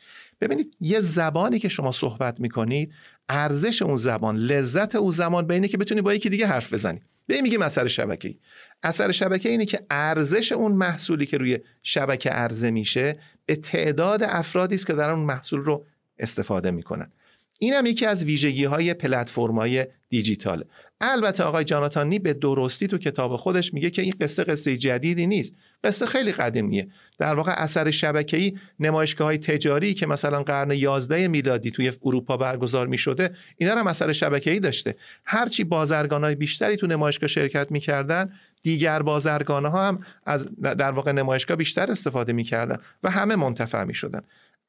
ببینید یه زبانی که شما صحبت میکنید ارزش اون زبان، لذت اون زبان به اینه که بتونی با یکی دیگه حرف بزنی. به این میگیم اثر شبکه‌ای. اثر شبکه اینه که ارزش اون محصولی که روی شبکه عرضه میشه به تعداد افرادی است که دارن اون محصول رو استفاده میکنن. این هم یکی از ویژگی‌های پلتفرم‌های دیجیتاله. البته آقای جاناتان نی به درستی تو کتاب خودش میگه که این قصه جدیدی نیست، قصه خیلی قدیمیه. در واقع اثر شبکه‌ای نمایشگاه‌های تجاری که مثلا قرن 11 میلادی توی اروپا برگزار می‌شده، اینا هم اثر شبکه‌ای داشته. هرچی بازرگان‌های بیشتری تو نمایشگاه شرکت می‌کردن، دیگر بازرگان‌ها هم از در واقع نمایشگاه بیشتر استفاده می‌کردن و همه منتفع می‌شدن.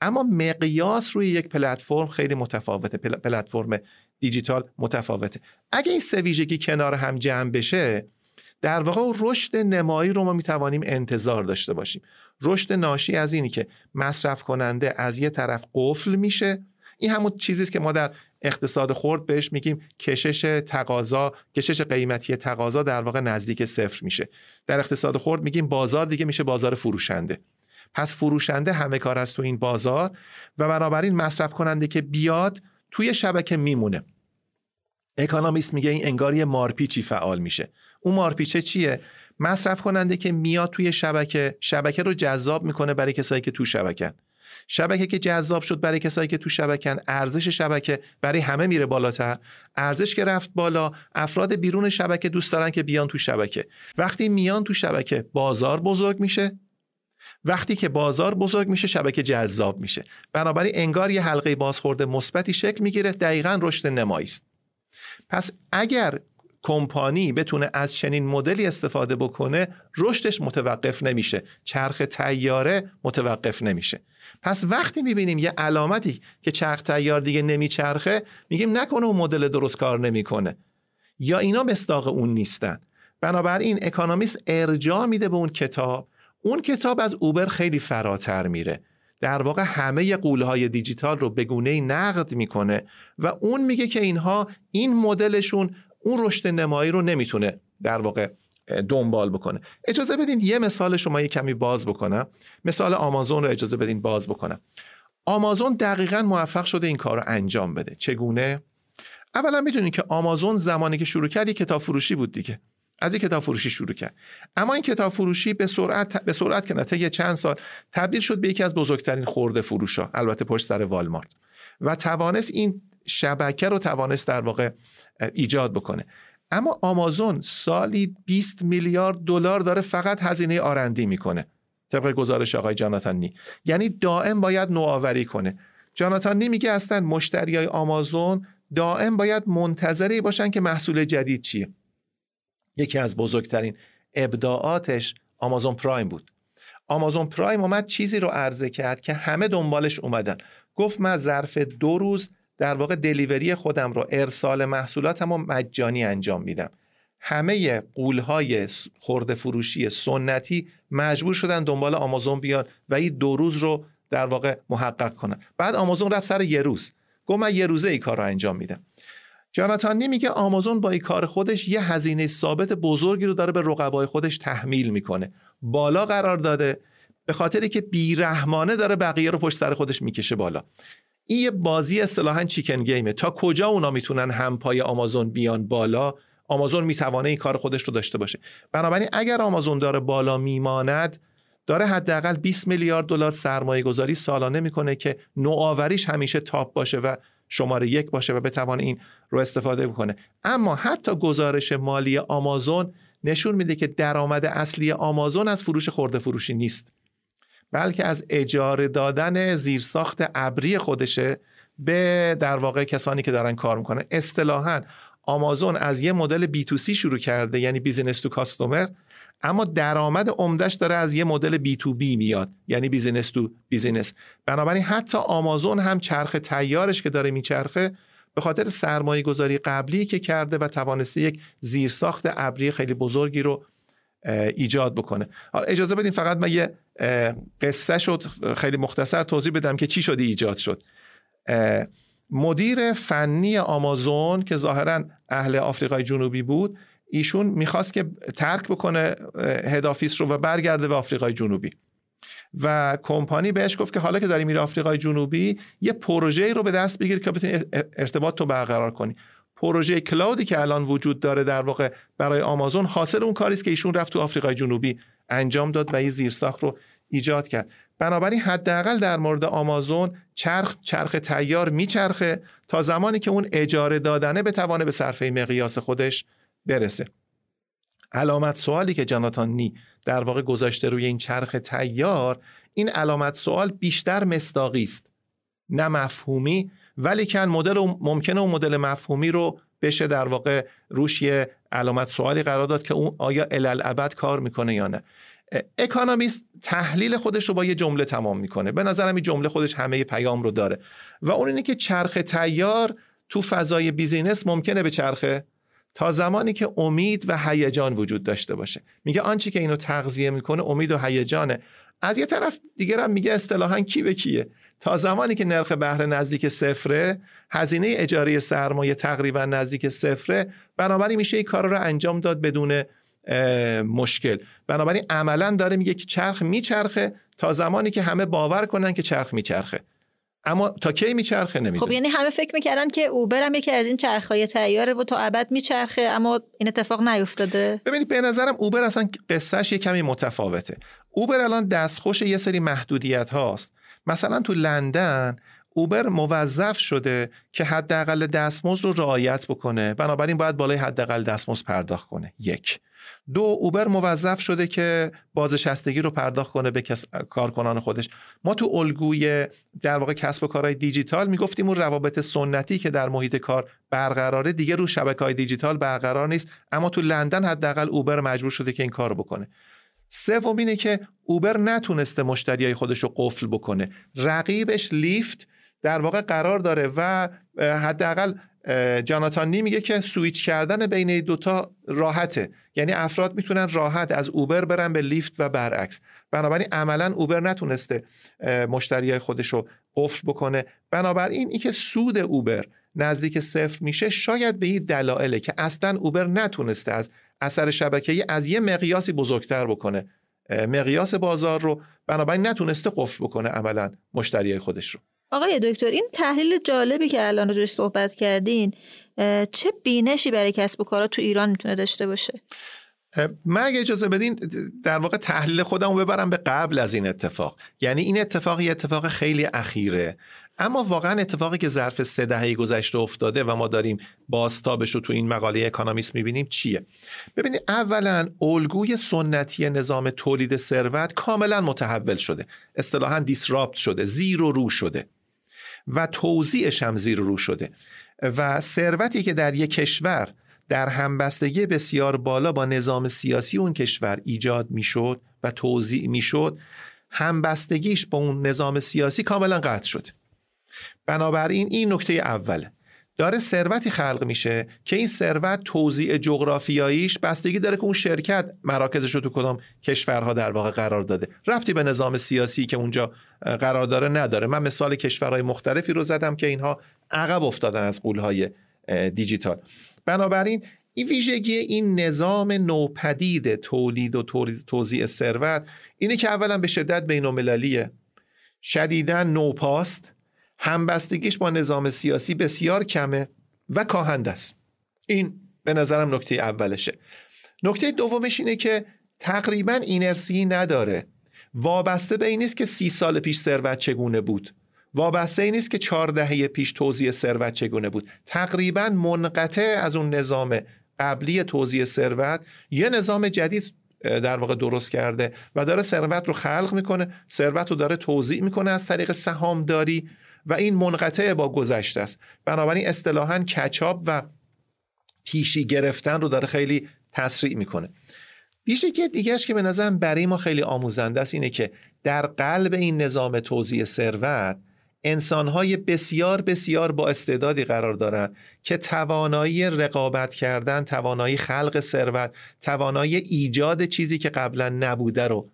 اما مقیاس روی یک پلتفرم خیلی متفاوته، پلتفرم دیجیتال متفاوته. اگه این سه ویژگی کنار هم جمع بشه، در واقع رشد نمایی رو ما میتوانیم انتظار داشته باشیم. رشد ناشی از اینی که مصرف کننده از یه طرف قفل میشه، این همون چیزیست که ما در اقتصاد خرد بهش میگیم کشش تقاضا، کشش قیمتی تقاضا در واقع نزدیک صفر میشه. در اقتصاد خرد میگیم بازار دیگه میشه بازار فروشنده. پس فروشنده همه کار است تو این بازار و بنابراین مصرف کننده که بیاد توی شبکه میمونه. اکونومیست میگه این انگار یه مارپیچی فعال میشه. اون مارپیچه چیه؟ مصرف کننده که میاد توی شبکه، شبکه رو جذاب میکنه برای کسایی که تو شبکن. شبکه که جذاب شد برای کسایی که تو شبکن، ارزش شبکه برای همه میره بالاتر. ارزش که رفت بالا، افراد بیرون شبکه دوست دارن که بیان تو شبکه. وقتی میان تو شبکه، بازار بزرگ میشه. وقتی که بازار بزرگ میشه، شبکه جذاب میشه. بنابراین انگار یه حلقه بازخورد مثبتی شکل میگیره. دقیقاً رشد نمایی است. پس اگر کمپانی بتونه از چنین مدلی استفاده بکنه، رشدش متوقف نمیشه، چرخ تیاره متوقف نمیشه. پس وقتی میبینیم یه علامتی که چرخ تیار دیگه نمیچرخه، میگیم نکنه اون مدل درست کار نمیکنه یا اینا مصداق اون نیستن. بنابراین اکونومیست ارجاع میده به اون کتاب. اون کتاب از اوبر خیلی فراتر میره. در واقع همه غول‌های دیجیتال رو به گونه‌ای نقد میکنه و اون میگه که اینها این مدلشون اون رشد نمایی رو نمیتونه در واقع دنبال بکنه. اجازه بدین یه مثال شما یه کمی باز بکنم. مثال آمازون رو اجازه بدین باز بکنم. آمازون دقیقاً موفق شده این کار رو انجام بده. چگونه؟ اولا میدونین که آمازون زمانی که شروع کرد کتاب فروشی بود دیگه. از این کتاب فروشی شروع کرد، اما این کتاب فروشی به سرعت که طی چند سال تبدیل شد به یکی از بزرگترین خرده فروشا، البته پشت سر والمارت، و توانست این شبکه رو در واقع ایجاد بکنه. اما آمازون سالی 20 میلیارد دلار داره فقط هزینه آرندی میکنه طبق گزارش آقای جاناتان نی. یعنی دائم باید نوآوری کنه. جاناتان نی میگه اصلا مشتریای آمازون دائم باید منتظری باشن که محصول جدید چیه. یکی از بزرگترین ابداعاتش آمازون پرایم بود. آمازون پرایم اومد چیزی رو عرضه کرد که همه دنبالش اومدن. گفت من ظرف 2 روز در واقع دلیوری خودم رو، ارسال محصولاتم رو مجانی انجام میدم. همه غول‌های خرده فروشی سنتی مجبور شدن دنبال آمازون بیان و این 2 روز رو در واقع محقق کنن. بعد آمازون رفت سر 1 روز. گفت من 1 روزه این کار رو انجام میدم. جاناتان نی میگه آمازون با این کار خودش یه هزینه ثابت بزرگی رو داره به رقبای خودش تحمیل میکنه. بالا قرار داده به خاطری که بیرحمانه داره بقیه رو پشت سر خودش میکشه بالا. این یه بازی اصطلاحاً چیکن گیمه. تا کجا اونا میتونن همپای آمازون بیان بالا، آمازون میتونه این کار خودش رو داشته باشه. بنابراین اگر آمازون داره بالا میماند، داره حداقل 20 میلیارد دلار سرمایه‌گذاری سالانه میکنه که نوآوریش همیشه تاپ باشه و شماره 1 باشه و بتوان این رو استفاده بکنه. اما حتی گزارش مالی آمازون نشون میده که درآمد اصلی آمازون از فروش خرده فروشی نیست، بلکه از اجاره دادن زیرساخت ابری خودشه به در واقع کسانی که دارن کار میکنن. اصطلاحاً آمازون از یه مدل B2C شروع کرده، یعنی بیزینس تو کاستومر، اما درآمد عمده‌اش داره از یه مدل B2B میاد، یعنی بیزینس تو بیزینس. بنابراین حتی آمازون هم چرخ تیارش که داره میچرخه به خاطر سرمایه‌گذاری قبلی که کرده و توانسته یک زیرساخت ابری خیلی بزرگی رو ایجاد بکنه. حالا اجازه بدین فقط من یه قصه شد خیلی مختصر توضیح بدم که چی شده ایجاد شد. مدیر فنی آمازون که ظاهراً اهل آفریقای جنوبی بود، ایشون میخواست که ترک بکنه هد آفیس رو و برگرده به آفریقای جنوبی و کمپانی بهش گفت که حالا که داری میری آفریقای جنوبی، یه پروژه‌ای رو به دست بگیر که بتونی ارتباط تو برقرار کنی. پروژه کلاودی که الان وجود داره در واقع برای آمازون حاصل اون کاریست که ایشون رفت تو آفریقای جنوبی انجام داد و این زیرساخت رو ایجاد کرد. بنابراین حداقل در مورد آمازون چرخ تیار میچرخه تا زمانی که اون اجاره دادنه بتوانه به صرفه مقیاس خودش برسه. علامت سوالی که جاناتان نی در واقع گذاشته روی این چرخ تیار، این علامت سوال بیشتر مصداقی است نه مفهومی، ولی که مدل ممکنه اون مدل مفهومی رو بشه در واقع روش یه علامت سوالی قرار داد که اون آیا الالعبد کار میکنه یا نه. اکانومیست تحلیل خودش رو با یه جمله تمام میکنه، به نظرم این جمله خودش همه پیام رو داره و اون اینه که چرخ تیار تو فضای بیزینس ممکنه به چرخه تا زمانی که امید و هیجان وجود داشته باشه. میگه آنچه که اینو تغذیه میکنه امید و هیجانه. از یه طرف دیگه هم میگه اصطلاحاً کی به کیه. تا زمانی که نرخ بهره نزدیک صفره، هزینه اجاره سرمایه تقریبا نزدیک صفره، بنابراین میشه این کار رو انجام داد بدون مشکل. بنابراین عملاً داره میگه که چرخ میچرخه تا زمانی که همه باور کنن که چرخ میچرخه، اما تا کی میچرخه نمیدونم. خب یعنی همه فکر میکردن که اوبر هم یکی از این چرخهای تیاره و تا ابد میچرخه، اما این اتفاق نیفتاده. ببینید به نظرم اوبر اصلا قصهش یه کمی متفاوته. اوبر الان دستخوش یه سری محدودیت هاست. مثلا تو لندن اوبر موظف شده که حداقل دستمزد رو رعایت بکنه، بنابراین باید بالای حداقل دستمزد پرداخت کنه. یک. دو، اوبر موظف شده که بازنشستگی رو پرداخت کنه به کارکنان خودش. ما تو الگوی در واقع کسب و کارهای دیجیتال میگفتیم اون روابط سنتی که در محیط کار برقراره دیگه رو شبکه‌های دیجیتال برقرار نیست، اما تو لندن حداقل اوبر مجبور شده که این کار رو بکنه. سوم اینه که اوبر نتونسته مشتریای خودش رو قفل بکنه. رقیبش لیفت در واقع قرار داره و حداقل جاناتان نی میگه که سویچ کردن بین این دوتا راحته، یعنی افراد میتونن راحت از اوبر برن به لیفت و برعکس. بنابراین عملا اوبر نتونسته مشتریای خودش رو قفل بکنه. بنابراین این که سود اوبر نزدیک صفر میشه شاید به این دلایله که اصلا اوبر نتونسته از اثر شبکه‌ای از یه مقیاسی بزرگتر بکنه، مقیاس بازار رو، بنابراین نتونسته قفل بکنه عملا مشتریای خودش رو. آقای دکتر این تحلیل جالبی که الان روش صحبت کردین چه بینشی برای کسب و کارا تو ایران میتونه داشته باشه؟ من اگه اجازه بدین در واقع تحلیل خودمو ببرم به قبل از این اتفاق. یعنی این اتفاق یه اتفاق خیلی اخیره، اما واقعا اتفاقی که ظرف 3 دهه گذشته افتاده و ما داریم بازتابش رو تو این مقاله اکونومیست میبینیم چیه؟ ببینید اولا الگوی سنتی نظام تولید ثروت کاملا متحول شده، اصطلاحاً دیسراپت شده، زیر و رو شده و توزیعش هم زیر و رو شده و ثروتی که در یک کشور در همبستگی بسیار بالا با نظام سیاسی اون کشور ایجاد میشد و توزیع میشد، همبستگیش با اون نظام سیاسی کاملا قطع شد. بنابراین این نکته اوله، داره ثروتی خلق میشه که این ثروت توزیع جغرافیاییش بستگی داره که اون شرکت مراکزش رو تو کدام کشورها در واقع قرار داده، ربطی به نظام سیاسی که اونجا قرار داره نداره. من مثال کشورهای مختلفی رو زدم که اینها عقب افتادن از غول‌های دیجیتال. بنابراین این ویژگی این نظام نوپدید تولید و توزیع ثروت اینه که اولا به شدت بین‌المللیه، شدیداً نوپاست، همبستگیش با نظام سیاسی بسیار کمه و کاهنده است. این به نظرم نکته اولشه. نکته دومش اینه که تقریباً اینرسی نداره، وابسته به این نیست که 30 سال پیش ثروت چگونه بود، وابسته این نیست که 4 دهه پیش توزیع ثروت چگونه بود، تقریباً منقطع از اون نظام قبلی توزیع ثروت یه نظام جدید در واقع درست کرده و داره ثروت رو خلق میکنه، ثروت رو داره توزیع میکنه از طریق سهامداری و این منقطع با گذشته است. بنابراین اصطلاحاً کچاپ و پیشی گرفتن رو داره خیلی تسریع میکنه. ویژگی دیگه‌اش که به نظرم برای ما خیلی آموزنده است اینه که در قلب این نظام توزیع ثروت انسان‌های بسیار بسیار با استعدادی قرار دارند که توانایی رقابت کردن، توانایی خلق ثروت، توانایی ایجاد چیزی که قبلا نبوده رو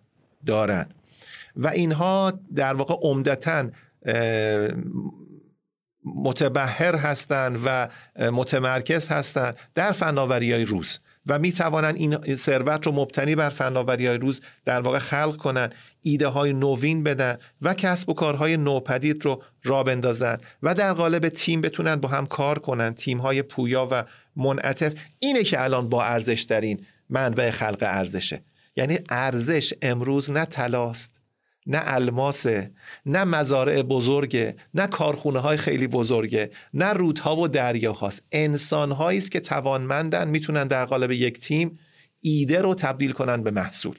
دارن و اینها در واقع عمدتاً متبحر هستند و متمرکز هستند در فناوری‌های روز و می توانند این ثروت رو مبتنی بر فناوری‌های روز در واقع خلق کنند، ایده‌های نوین بدن و کسب و کارهای نوپدید رو راه بندازن و در قالب تیم بتونن با هم کار کنن، تیم‌های پویا و منعطف. اینه که الان با ارزش ترین منبع خلق ارزشه. یعنی ارزش امروز نه طلاست، نه الماسه، نه مزارع بزرگه، نه کارخونه های خیلی بزرگه، نه رودها و دریاهاست. انسان هایی است که توانمندن، میتونن در قالب یک تیم ایده رو تبدیل کنن به محصول.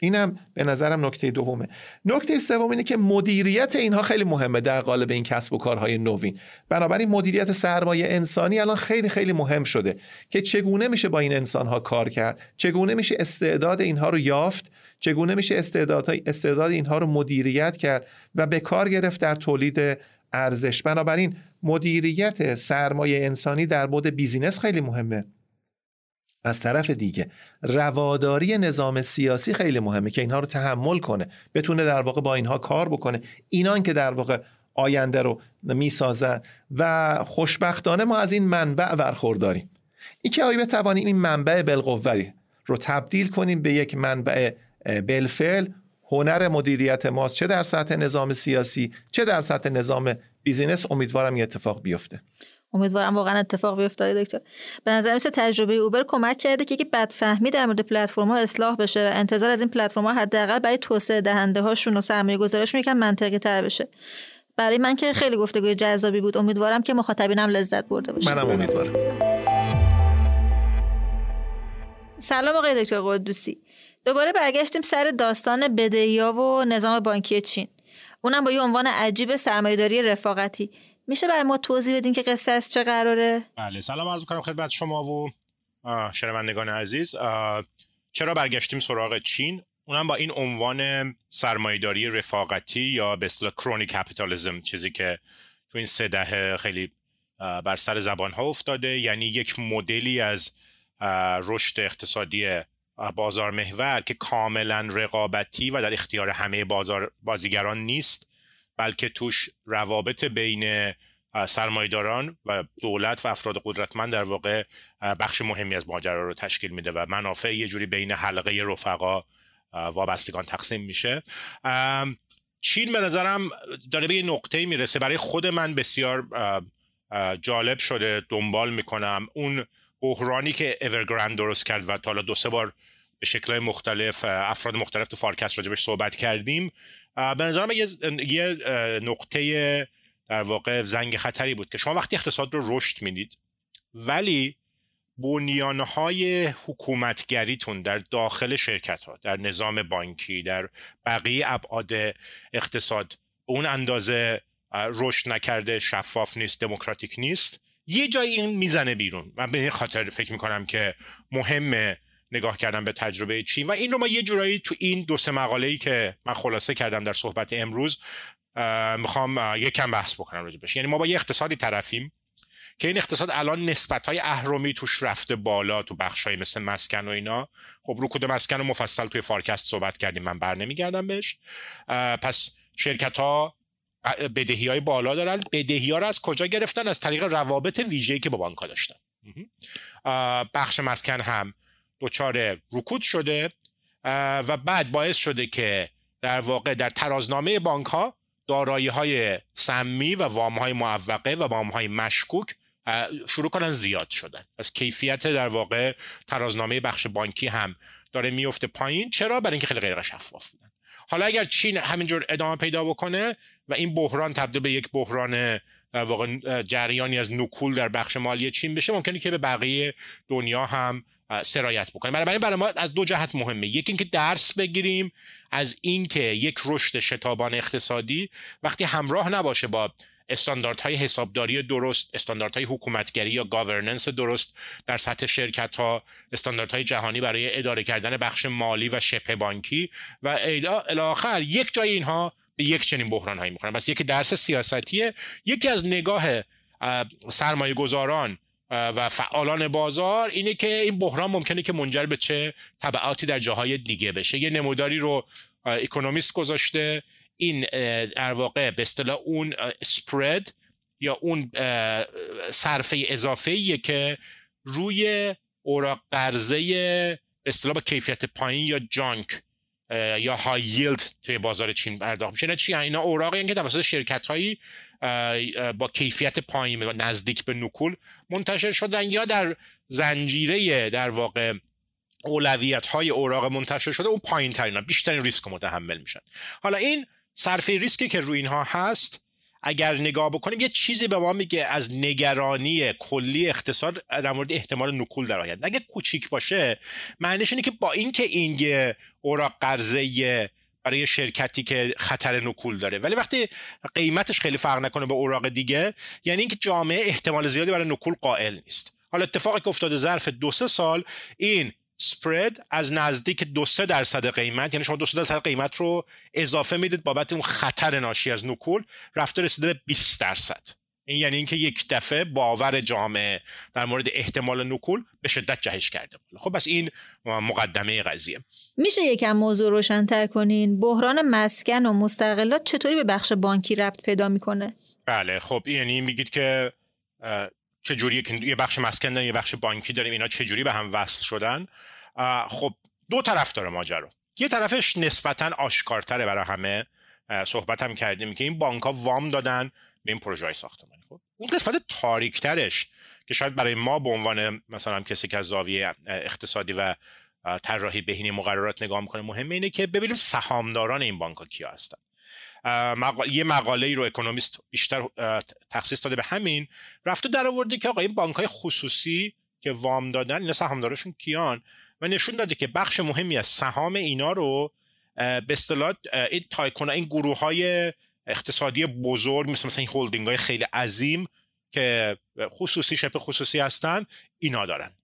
اینم به نظرم نکته دومه. نکته سوم اینه که مدیریت اینها خیلی مهمه در قالب این کسب و کارهای نوین. بنابراین مدیریت سرمایه انسانی الان خیلی خیلی مهم شده که چگونه میشه با این انسانها کار کرد، چگونه میشه استعداد اینها رو یافت، چگونه میشه استعداد اینها رو مدیریت کرد و به کار گرفت در تولید ارزش. بنابراین مدیریت سرمایه انسانی در بعد بیزینس خیلی مهمه. از طرف دیگه رواداری نظام سیاسی خیلی مهمه که اینها رو تحمل کنه، بتونه در واقع با اینها کار بکنه، اینان که در واقع آینده رو میسازن. و خوشبختانه ما از این منبع برخورداریم، این که آیا بتوانیم این منبع بالقوه رو تبدیل کنیم به یک منبع بالفعل، هنر مدیریت ماست، چه در سطح نظام سیاسی چه در سطح نظام بیزینس. امیدوارم این اتفاق بیفته، امیدوارم واقعا اتفاق بیفته دکتر. به نظر میاد تجربه اوبر کمک کرده که بدفهمی در مورد پلتفرم‌ها اصلاح بشه و انتظار از این پلتفرم‌ها حداقل برای توسعه دهنده‌هاشون و سرمایه‌گذاراشون یکم منطقی‌تر بشه. برای من که خیلی گفتگوی جذابی بود، امیدوارم که مخاطبینم لذت برده باشه. منم امیدوارم. سلام آقای دکتر قدوسی. دوباره برگشتیم سر داستان بدهی‌ها و نظام بانکی چین. اونم با یه عنوان عجیب سرمایه‌داری رفاقتی. میشه برای ما توضیح بدین که قصه از چه قراره؟ بله، سلام عرض می‌کنم خدمت شما و شنوندگان عزیز. چرا برگشتیم سراغ چین؟ اونم با این عنوان سرمایه‌داری رفاقتی یا به اصطلاح کرونی کپیتالیسم، چیزی که تو این 3 دهه خیلی بر سر زبان‌ها افتاده، یعنی یک مدلی از رشد اقتصادی بازار محور که کاملا رقابتی و در اختیار همه بازیگران نیست، بلکه توش روابط بین سرمایه‌داران و دولت و افراد قدرتمند در واقع بخش مهمی از ماجرا رو تشکیل میده و منافع یه جوری بین حلقه رفقا وابستگان تقسیم میشه. چین به نظرم داره به یه نقطه‌ای میرسه، برای خود من بسیار جالب شده، دنبال میکنم اون بحرانی که اورگراند درست کرد و تا حالا 2-3 بار به شکل‌های مختلف افراد مختلف تو فارکست راجبش صحبت کردیم. به نظرم یه نقطه در واقع زنگ خطری بود که شما وقتی اقتصاد رو رشد میدید ولی بنیانهای حکومتگریتون در داخل شرکت‌ها، در نظام بانکی، در بقیه ابعاد اقتصاد اون اندازه رشد نکرده، شفاف نیست، دموکراتیک نیست، یه جایی این میزنه بیرون. من به این خاطر فکر میکنم که مهمه نگاه کردم به تجربه چین و این رو ما یه جورایی تو این 2-3 مقاله‌ای که من خلاصه کردم در صحبت امروز میخوام یکم بحث بکنم راجبش. یعنی ما با یه اقتصادی طرفیم که این اقتصاد الان نسبت‌های اهرمی توش رفته بالا تو بخش‌های مثل مسکن و اینا. خب رکود مسکن رو مفصل توی فارکست صحبت کردیم، من برنمیگردم بهش. پس شرکت‌ها بدهی‌های بالا دارن، بدهی‌ها رو از کجا گرفتن؟ از طریق روابط ویژه‌ای که با بانک‌ها داشتن. بخش مسکن هم دچار رکود شده و بعد باعث شده که در واقع در ترازنامه بانک‌ها دارایی‌های سمی و وام‌های معوقه و وام‌های مشکوک شروع کنن زیاد شدن. پس کیفیت در واقع ترازنامه بخش بانکی هم داره میفته پایین. چرا؟ برای اینکه خیلی غیر شفاف بودن. حالا اگر چین همینجور ادامه پیدا بکنه و این بحران تبدیل به یک بحران در واقع جریانی از نکول در بخش مالی چین بشه، ممکنه که به بقیه دنیا هم سرایت بکنیم. برای ما از 2 جهت مهمه. یکی اینکه درس بگیریم از اینکه یک رشد شتابان اقتصادی وقتی همراه نباشه با استانداردهای حسابداری درست، استانداردهای حکومتگری یا گاورننس درست در سطح شرکت‌ها، استانداردهای جهانی برای اداره کردن بخش مالی و شبه بانکی و الاخر، یک جای اینها به یک چنین بحران‌هایی می‌خورن. پس یکی درس سیاسیه، یکی از نگاه سرمایه‌گذاران و فعالان بازار اینه که این بحران ممکنه که منجر به چه تبعاتی در جاهای دیگه بشه. یه نموداری رو اکونومیست گذاشته، این در واقع به اصطلاح اون اسپرد یا اون صرفه اضافه‌ایه که روی اوراق قرضه به اصطلاح با کیفیت پایین یا جانک یا های ییلد توی بازار چین پرداخت میشه. چی اینا؟ اوراقی این که توسط شرکت‌هایی با کیفیت پایین و نزدیک به نکول منتشر شدن یا در زنجیره در واقع اولویت‌های اوراق منتشر شده اون پایین‌ترین‌ها بیشترین ریسک متحمل میشن. حالا این صرفه ریسکی که روی اینها هست اگر نگاه بکنیم یه چیزی به ما میگه از نگرانی کلی اقتصاد در مورد احتمال نکول در آینده. اگه کوچیک باشه معنیش اینه که با اینکه این اوراق قرضه برای شرکتی که خطر نکول داره ولی وقتی قیمتش خیلی فرق نکنه با اوراق دیگه یعنی اینکه جامعه احتمال زیادی برای نکول قائل نیست. حالا اتفاقی که افتاده ظرف 2-3 سال این سپرد از نزدیک 2-3% قیمت، یعنی شما 2-3% قیمت رو اضافه میدید بابت اون خطر ناشی از نکول، رفته رسیده به 20%. این یعنی اینکه یک دفعه باور جامعه در مورد احتمال نکول به شدت جهش کرده. خب بس این مقدمه قضیه. میشه یکم موضوع روشن‌تر کنین؟ بحران مسکن و مستغلات چطوری به بخش بانکی ربط پیدا میکنه؟ بله خب یعنی میگید که چجوری یه بخش مسکن داریم یه بخش بانکی داریم، اینا چجوری به هم وصل شدن؟ خب دو طرف داره ماجرا. یه طرفش نسبتاً آشکارتره برای همه، صحبت هم کردیم که این بانک‌ها وام دادن به این پروژه‌های ساختمانی. خب اون قسمت تاریک‌ترش که شاید برای ما به عنوان مثلا کسی که از زاویه اقتصادی و طراحی بهینه مقررات نگاه می‌کنه مهمه اینه که ببینیم سهامداران این بانک‌ها کیا هستن. یه مقاله‌ای رو اکونومیست بیشتر تخصیص داده به همین، رفته در آورده که آقا این بانک‌های خصوصی که وام دادن اینا سهامدارشون کیان و نشون داده که بخش مهمی از سهام اینا رو به اصطلاح این تایکونا، این گروه‌های اقتصادی بزرگ مثل این هولدینگ‌های خیلی عظیم که خصوصی شبه خصوصی هستن اینا دارن.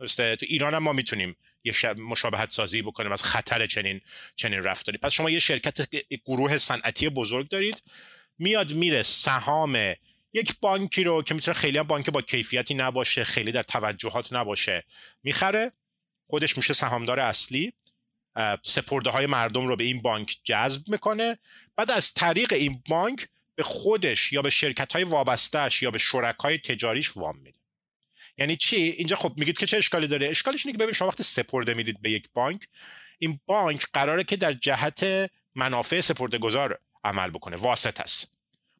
درسته، تو ایران هم ما میتونیم یه مشابهت سازی بکنیم از خطر چنین رفتاری. پس شما یه شرکت، گروه صنعتی بزرگ دارید، میاد میره سهام یک بانکی رو که میتونه خیلی هم بانک با کیفیتی نباشه، خیلی در توجهات نباشه، میخره، خودش میشه سهامدار اصلی، سپرده های مردم رو به این بانک جذب میکنه، بعد از طریق این بانک به خودش یا به شرکت های وابستهش یا به شرکای تجاریش وام میده. یعنی چی؟ اینجا خب میگید که چه اشکالی داره؟ اشکالش اینه که ببین شما وقتی سپرده میدید به یک بانک، این بانک قراره که در جهت منافع سپرده گذار عمل بکنه، واسط است.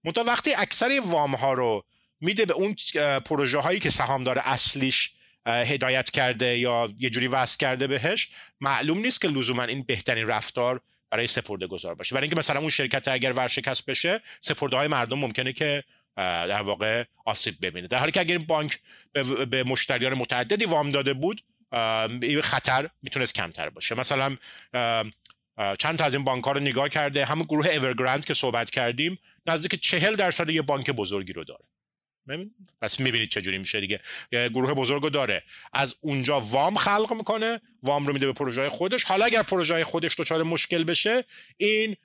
منتها وقتی اکثر وام ها رو میده به اون پروژه هایی که سهامدار اصلیش هدایت کرده یا یه جوری وصل کرده بهش، معلوم نیست که لزوما این بهترین رفتار برای سپرده گذار باشه. برای اینکه مثلا اون شرکت اگر ورشکست بشه، سپرده های مردم ممکنه که در واقع آسیب ببینه، در حالی که اگر این بانک به مشتریان متعددی وام داده بود این خطر میتونست کمتر باشه. مثلا چند تا از این بانک ها رو نگاه کرده، همون گروه اورگراند که صحبت کردیم نزدیک 40% یه بانک بزرگی رو داره. پس میبینید چجوری میشه دیگه، گروه بزرگ رو داره، از اونجا وام خلق میکنه، وام رو میده به پروژه خودش. حالا اگر پروژه خودش دچار مشکل بشه، این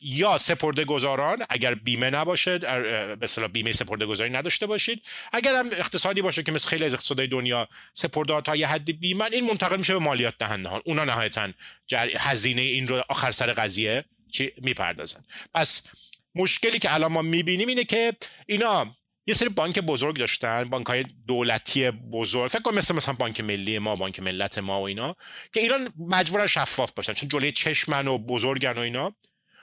یا سپرده گذاران، اگر بیمه نباشه، به اصطلاح بیمه سپرده گذاری نداشته باشید، اگر هم اقتصادی باشه که مثل خیلی از اقتصادهای دنیا سپرده تا یه حدی بیمه، این منتقل میشه به مالیات دهندهان، اونا نهایتاً هزینه این رو آخر سر قضیه میپردازن. پس مشکلی که الان ما میبینیم اینه که اینا یه سری بانک بزرگ داشتن، بانک‌های دولتی بزرگ، فکر کنم مثلا بانک ملی ما، بانک ملت ما و اینا، که ایران مجبورن شفاف باشن چون جلوی چشمن و بزرگن و اینا.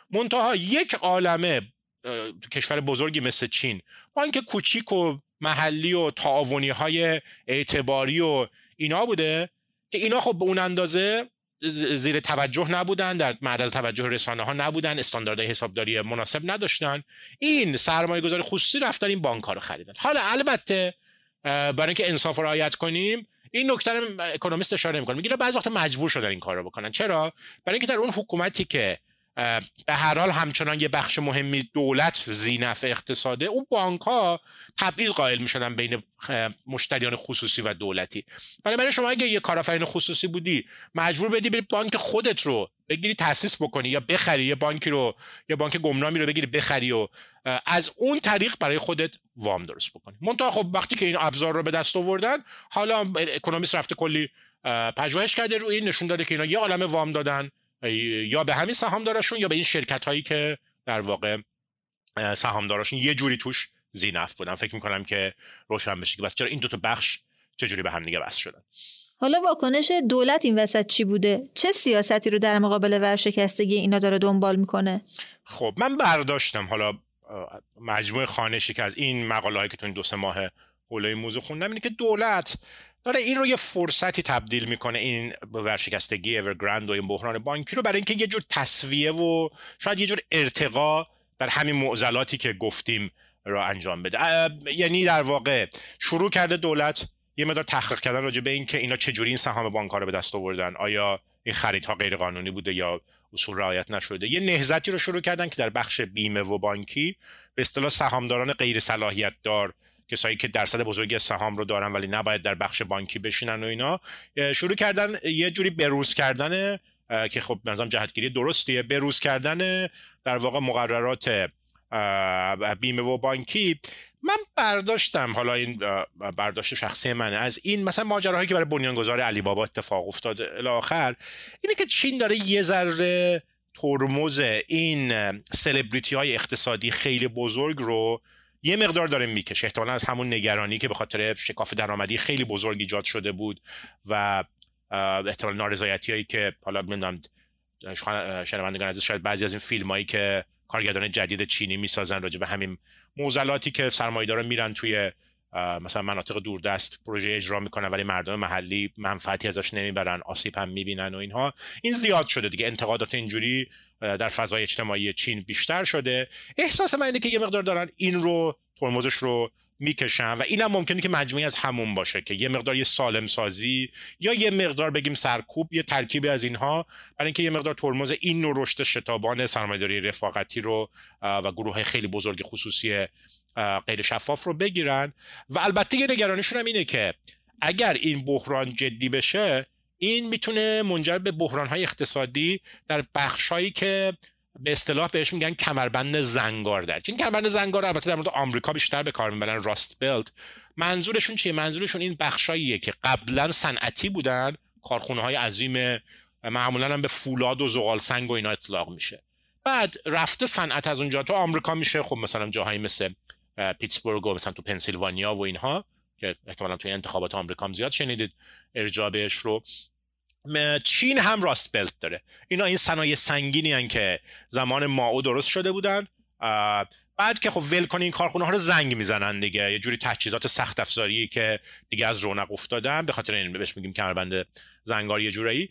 منتها یک عالمه کشور بزرگی مثل چین بانک کوچیک و محلی و تعاونی‌های اعتباری و اینا بوده که اینا خب به اون اندازه زیر توجه نبودن، در معرض توجه رسانه‌ها نبودن، استانداردهای حسابداری مناسب نداشتن. این سرمایه‌گذار خصوصی رفتن این بانک‌ها رو خریدن. حالا البته برای اینکه انصاف رعایت کنیم، این نکته رو اکونومیست اشاره می‌کنه، میگه بعضی وقت مجبور شدن این کار رو بکنن. چرا؟ برای اینکه در اون حکومتی که به هر حال همچنان یه بخش مهمی دولت ذینفع اقتصاده، اون بانک‌ها تبعیض قائل می‌شدن بین مشتریان خصوصی و دولتی. برای شما اگه یه کارآفرین خصوصی بودی مجبور بدی بری بانک خودت رو بگیری تأسیس بکنی یا بخری، یه بانکی رو، یه بانک گمنامی رو بگیری بخری و از اون طریق برای خودت وام درست بکنی. منتها خب وقتی که این ابزار رو به دست آوردن، حالا اکونومیست رفته کلی پژوهش کرده روی این، نشون داده که اینا یه عالمه وام دادن، یا به همین سهامدارشون یا به این شرکت هایی که در واقع سهامدارشون یه جوری توش ذینفع بودن. فکر میکنم که روشن بشه که بس چرا این دو تا بخش چجوری به هم دیگه وصل شدن. حالا واکنش دولت این وسط چی بوده؟ چه سیاستی رو در مقابل ورشکستگی اینا داره دنبال میکنه؟ خب من برداشتم، حالا مجموع خوانشی که از این مقاله هایی که تو این 2-3 ماه حول این موضوع خوندم اینه که دولت داره این رو یه فرصتی تبدیل میکنه، این ورشکستگی اورگراند و این بحران بانکی رو، برای اینکه یه جور تصفیه و شاید یه جور ارتقا در همین معضلاتی که گفتیم را انجام بده. یعنی در واقع شروع کرده دولت یه مقدار تحقیق کردن راجع به این که اینا چجوری این سهام بانک‌ها رو به دست آوردن، آیا این خریدها غیر قانونی بوده یا اصول رعایت نشده. یه نهضتی رو شروع کردن که در بخش بیمه و بانکی به اصطلاح سهامداران غیر صلاحیت دار، کسایی که درصد بزرگی سهام رو دارن ولی نباید در بخش بانکی بشینن و اینا، شروع کردن یه جوری بروز کردن که خب منظورم جهتگیری درستیه، بروز کردن در واقع مقررات بیمه و بانکی. من برداشتم، حالا این برداشت شخصی من، از این مثلا ماجراهایی که برای بنیانگذار علیبابا اتفاق افتاد الی آخر اینه که چین داره یه ذره ترمز این سلبریتی های اقتصادی خیلی بزرگ رو یه مقدار داره میکشه، احتمالا از همون نگرانی که به خاطر شکاف درآمدی خیلی بزرگ ایجاد شده بود و احتمال نارضایتی هایی که حالا نمیدونم شنوندگان عزیز شاید بعضی از این فیلمایی که کارگردان جدید چینی میسازن راجع به همین موزلاتی که سرمایه‌دارا میرن توی مثلا مناطق دوردست پروژه اجرا میکنن ولی مردم محلی منفعتی ازش نمیبرن، آسیب هم میبینن و اینها، این زیاد شده دیگه. انتقادات اینجوری در فضای اجتماعی چین بیشتر شده. احساس من اینه که یه مقدار دارن این رو ترمزش رو میکشن و اینم ممکنه که مجموعی از همون باشه که یه مقدار یه سالم سازی یا یه مقدار بگیم سرکوب، یه ترکیبی از اینها، برای اینکه یه مقدار ترمز این نوع رشد شتابان سرمایه‌داری رفاقتی رو و گروه‌های خیلی بزرگ خصوصی غیر شفاف رو بگیرن. و البته یه نگرانیشون هم اینه که اگر این بحران جدی بشه این میتونه منجر به بحران‌های اقتصادی در بخشایی که به اصطلاح بهش میگن کمربند زنگار در چین. کمربند زنگار البته در مورد آمریکا بیشتر به کار میبرن، راست بلت. منظورشون چیه؟ منظورشون این بخشاییه که قبلا صنعتی بودن، کارخونه‌های عظیم، معمولاً هم به فولاد و زغال سنگ و اینا اطلاق میشه، بعد رفته صنعت از اونجا تو آمریکا میشه، خب مثلا جاهایی مثل پیتسبورگ و مثلا تو پنسیلوانیا و اینها که احتمالاً تو انتخابات آمریکا زیاد شنیدید ارجابش رو. چین هم راست بلت داره، اینا این صنایع سنگینی هن که زمان مائو درست شده بودن، بعد که خب ول کنین این کارخونه ها رو زنگ میزنن دیگه، یه جوری تجهیزات سخت افزاری که دیگه از رونق افتادن، به خاطر این بهش میگیم کمربند زنگار. یه جوری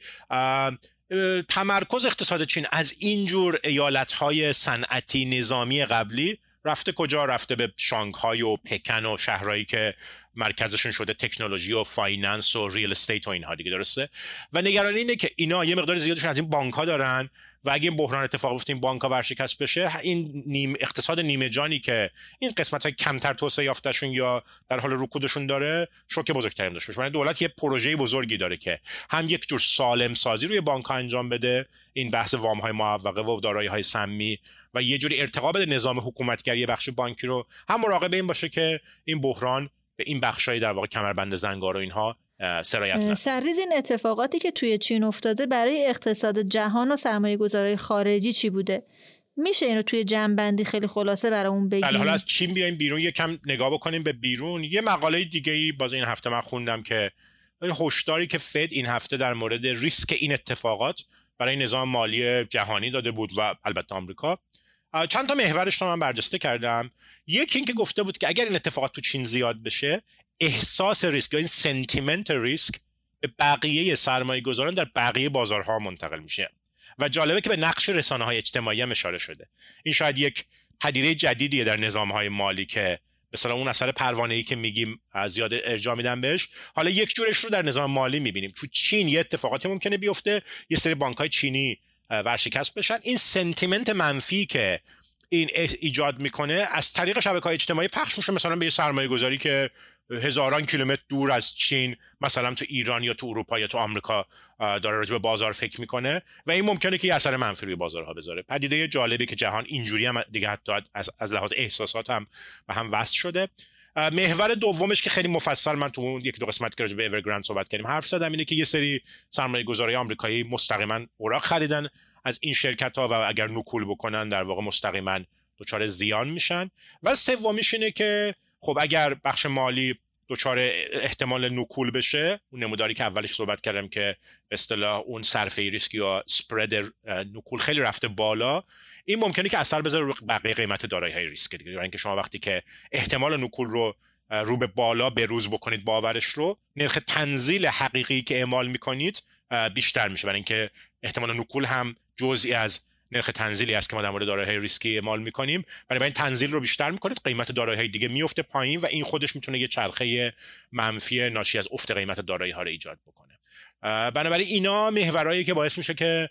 تمرکز اقتصاد چین از این جور ایالت های صنعتی نظامی قبلی رفته کجا؟ رفته به شانگهای و پکن و شهرهایی که مرکزشون شده تکنولوژی و فایننس و ریل استیت و اینها دیگه، درسته؟ و نگرانی اینه که اینا یه مقدار زیادشون از این بانک‌ها دارن و اگه این بحران اتفاق بیفته این بانک‌ها ورشکست بشه، این اقتصاد نیمه جانی که این قسمت‌های کمتر توسعه یافته‌شون یا در حال رکودشون داره، شوک بزرگتری داشته باشه. یعنی دولت یه پروژه بزرگی داره که هم یک جور سالم سازی روی بانک‌ها انجام بده، این بحث وام‌های معوقه و دارایی‌های سمی، و یه جوری ارتقا بده نظام حکومتگری بخش بانکی رو، هم مراقبه این باشه که این بحران به این بخشای در واقع کمربند زنگار و اینها سرایت نکنه. سرریز این اتفاقاتی که توی چین افتاده برای اقتصاد جهان و سرمایه‌گذاری خارجی چی بوده؟ میشه اینو توی جمع‌بندی خیلی خلاصه برامون بگین؟ حالا از چین بیایم بیرون، یه کم نگاه بکنیم به بیرون. یه مقاله دیگه‌ای باز این هفته من خوندم که هشداری که فد این هفته در مورد ریسک این اتفاقات برای نظام مالی جهانی داده بود و البته آمریکا، چند تا محورش رو من برجسته کردم. یکی این که گفته بود که اگر این اتفاقات تو چین زیاد بشه، احساس ریسک یا این سنتیمنت ریسک به بقیه سرمایه‌گذاران در بقیه بازارها منتقل میشه. و جالبه که به نقش رسانه‌های اجتماعی هم اشاره شده. این شاید یک پدیده جدیدیه در نظام‌های مالی که مثلا اون اثر پروانه‌ای که میگیم زیاد ارجاع میدن بهش، حالا یک جورش رو در نظام مالی می‌بینیم. تو چین یه اتفاقاتی ممکنه بیفته، یه سری بانک‌های چینی ورشکست بشن، این سنتیمنت منفی که این ایجاد میکنه از طریق شبکه‌های اجتماعی پخش میشه، مثلا به یه سرمایه‌گذاری که هزاران کیلومتر دور از چین، مثلا تو ایران یا تو اروپا یا تو آمریکا داره راجع به بازار فکر میکنه و این ممکنه که یه اثر منفی روی بازارها بذاره. پدیده جالبی که جهان اینجوری هم دیگه حتی از لحاظ احساسات هم و هم وصل شده. محور دومش که خیلی مفصل من تو اون یک دو قسمت که راجع به اورگراند صحبت کردیم حرف زدم اینه که یه سری سرمایه‌گذارای آمریکایی مستقیما اوراق خریدن از این شرکت‌ها و اگر نکول بکنن در واقع مستقیما دچار زیان میشن. و سومیش اینه که خب اگر بخش مالی دچار احتمال نکول بشه، اون نموداری که اولش صحبت کردم که به اصطلاح اون صرفه ریسک یا اسپرد نکول خیلی رفته بالا، این ممکنه که اثر بذاره روی بقیه قیمت دارایی‌های ریسک دیگه. یعنی که شما وقتی که احتمال نکول رو رو به بالا بروز بکنید باورش رو، نرخ تنزیل حقیقی که اعمال میکنید بیشتر میشه، برای اینکه احتمال نکول هم جزئی از نرخ تنزیلی است که ما در مورد دارایی‌های ریسکی اعمال می‌کنیم. برای این تنزیل رو بیشتر می‌کنید، قیمت دارایی‌های دیگه میفته پایین و این خودش میتونه یه چرخه منفی ناشی از افت قیمت دارایی‌ها رو ایجاد بکنه. بنابراین اینا محورایی که باعث میشه که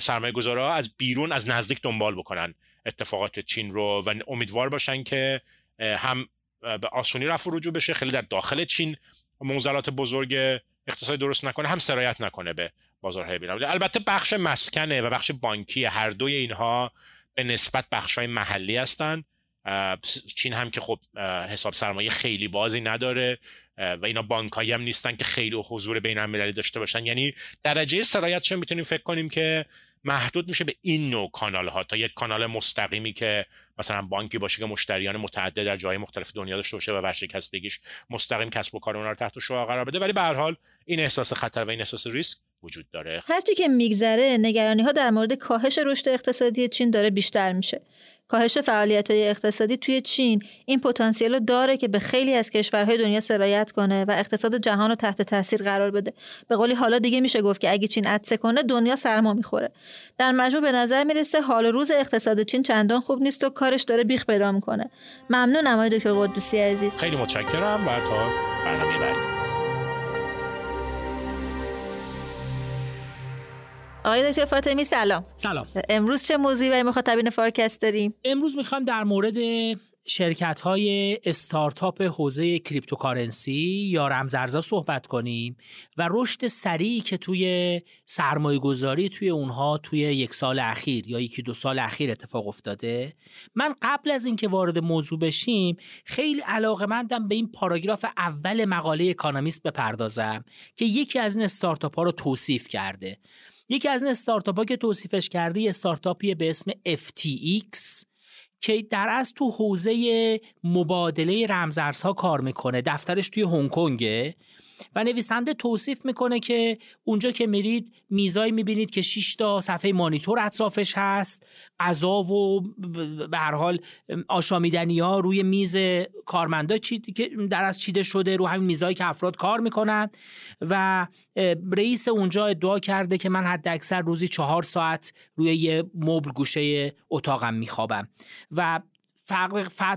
سرمایه‌گذارها از بیرون از نزدیک دنبال بکنن اتفاقات چین رو و امیدوار باشن که هم به آسونی رفع رجوع بشه، خیلی در داخل چین منزلات بزرگ اقتصادی درست نکنه، هم سرایت نکنه به بازارهای بیرون. البته بخش مسکنه و بخش بانکی، هر دوی اینها به نسبت بخش‌های محلی هستن. چین هم که خب حساب سرمایه خیلی بازی نداره و اینا بانکایی هم نیستن که خیلی حضور بین‌المللی داشته باشن، یعنی درجه سرایتش میتونیم فکر کنیم که محدود میشه به این نوع کانال‌ها تا یک کانال مستقیمی که مثلا بانکی باشه که مشتریان متعدد در جای مختلف دنیا داشته باشه و ورشکستگیش مستقیم کسب و کار اونها رو تحت شعاع قرار بده. ولی به هر حال این احساس خطر و این احساس ریسک وجود داره. هرچی که میگذره نگرانی‌ها در مورد کاهش رشد اقتصادی چین داره بیشتر میشه. کاهش فعالیت‌های اقتصادی توی چین این پتانسیل رو داره که به خیلی از کشورهای دنیا سرایت کنه و اقتصاد جهان رو تحت تاثیر قرار بده. به قولی حالا دیگه میشه گفت که اگه چین عطسه کنه دنیا سرما میخوره. در مجموع به نظر میرسه حال روز اقتصاد چین چندان خوب نیست و کارش داره بیخ پیدا میکنه. ممنونم آقای دکتر قدوسی عزیز. خیلی متشکرم و تا برنامه بعدی. آقای دکتر فاطمی سلام. سلام. امروز چه موضوعی برای مخاطبین فارکست داریم؟ امروز میخوام در مورد شرکت‌های استارتاپ حوزه کریپتوکارنسی یا رمزارزها صحبت کنیم و رشد سریعی که توی سرمایه‌گذاری توی اونها توی یک سال اخیر یا یکی دو سال اخیر اتفاق افتاده. من قبل از اینکه وارد موضوع بشیم خیلی علاقه‌مندم به این پاراگراف اول مقاله اکونومیست بپردازم که یکی از این استارتاپ‌ها رو توصیف کرده. یکی از این استارتاپ‌ها که توصیفش کرده یه استارتاپیه به اسم FTX که در اصل تو حوزه مبادله رمزارزها کار میکنه. دفترش توی هنگ کنگه و نویسنده توصیف میکنه که اونجا که میرید میزایی میبینید که 6 تا صفحه مانیتور اطرافش هست، غذا و به هر حال آشامیدنی‌ها روی میز کارمندا که در از چیده شده رو همین میزایی که افراد کار میکنن و رئیس اونجا ادعا کرده که من حد اکثر روزی 4 ساعت روی یه مبل گوشه اتاقم میخوابم و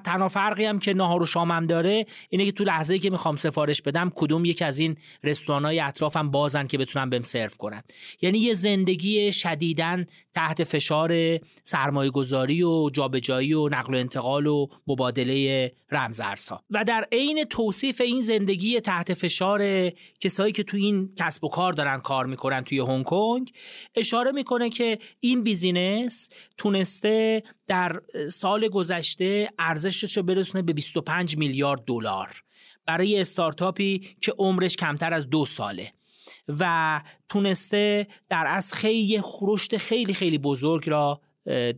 تنها فرقی هم که ناهار و شامم داره اینه که تو لحظه‌ای که میخوام سفارش بدم کدوم یک از این رستوران‌های اطرافم بازن که بتونم بهم سرو کنن. یعنی یه زندگی شدیداً تحت فشار سرمایه‌گذاری و جابجایی و نقل و انتقال و مبادله رمزارزها و در عین توصیف این زندگی تحت فشار کسایی که تو این کسب و کار دارن کار میکنن توی هنگ کنگ اشاره میکنه که این بیزینس تونسته در سال گذشته ارزشش رو برسونه به 25 میلیارد دلار برای استارتاپی که عمرش کمتر از 2 ساله و تونسته در از خیلی رشد خیلی خیلی بزرگ را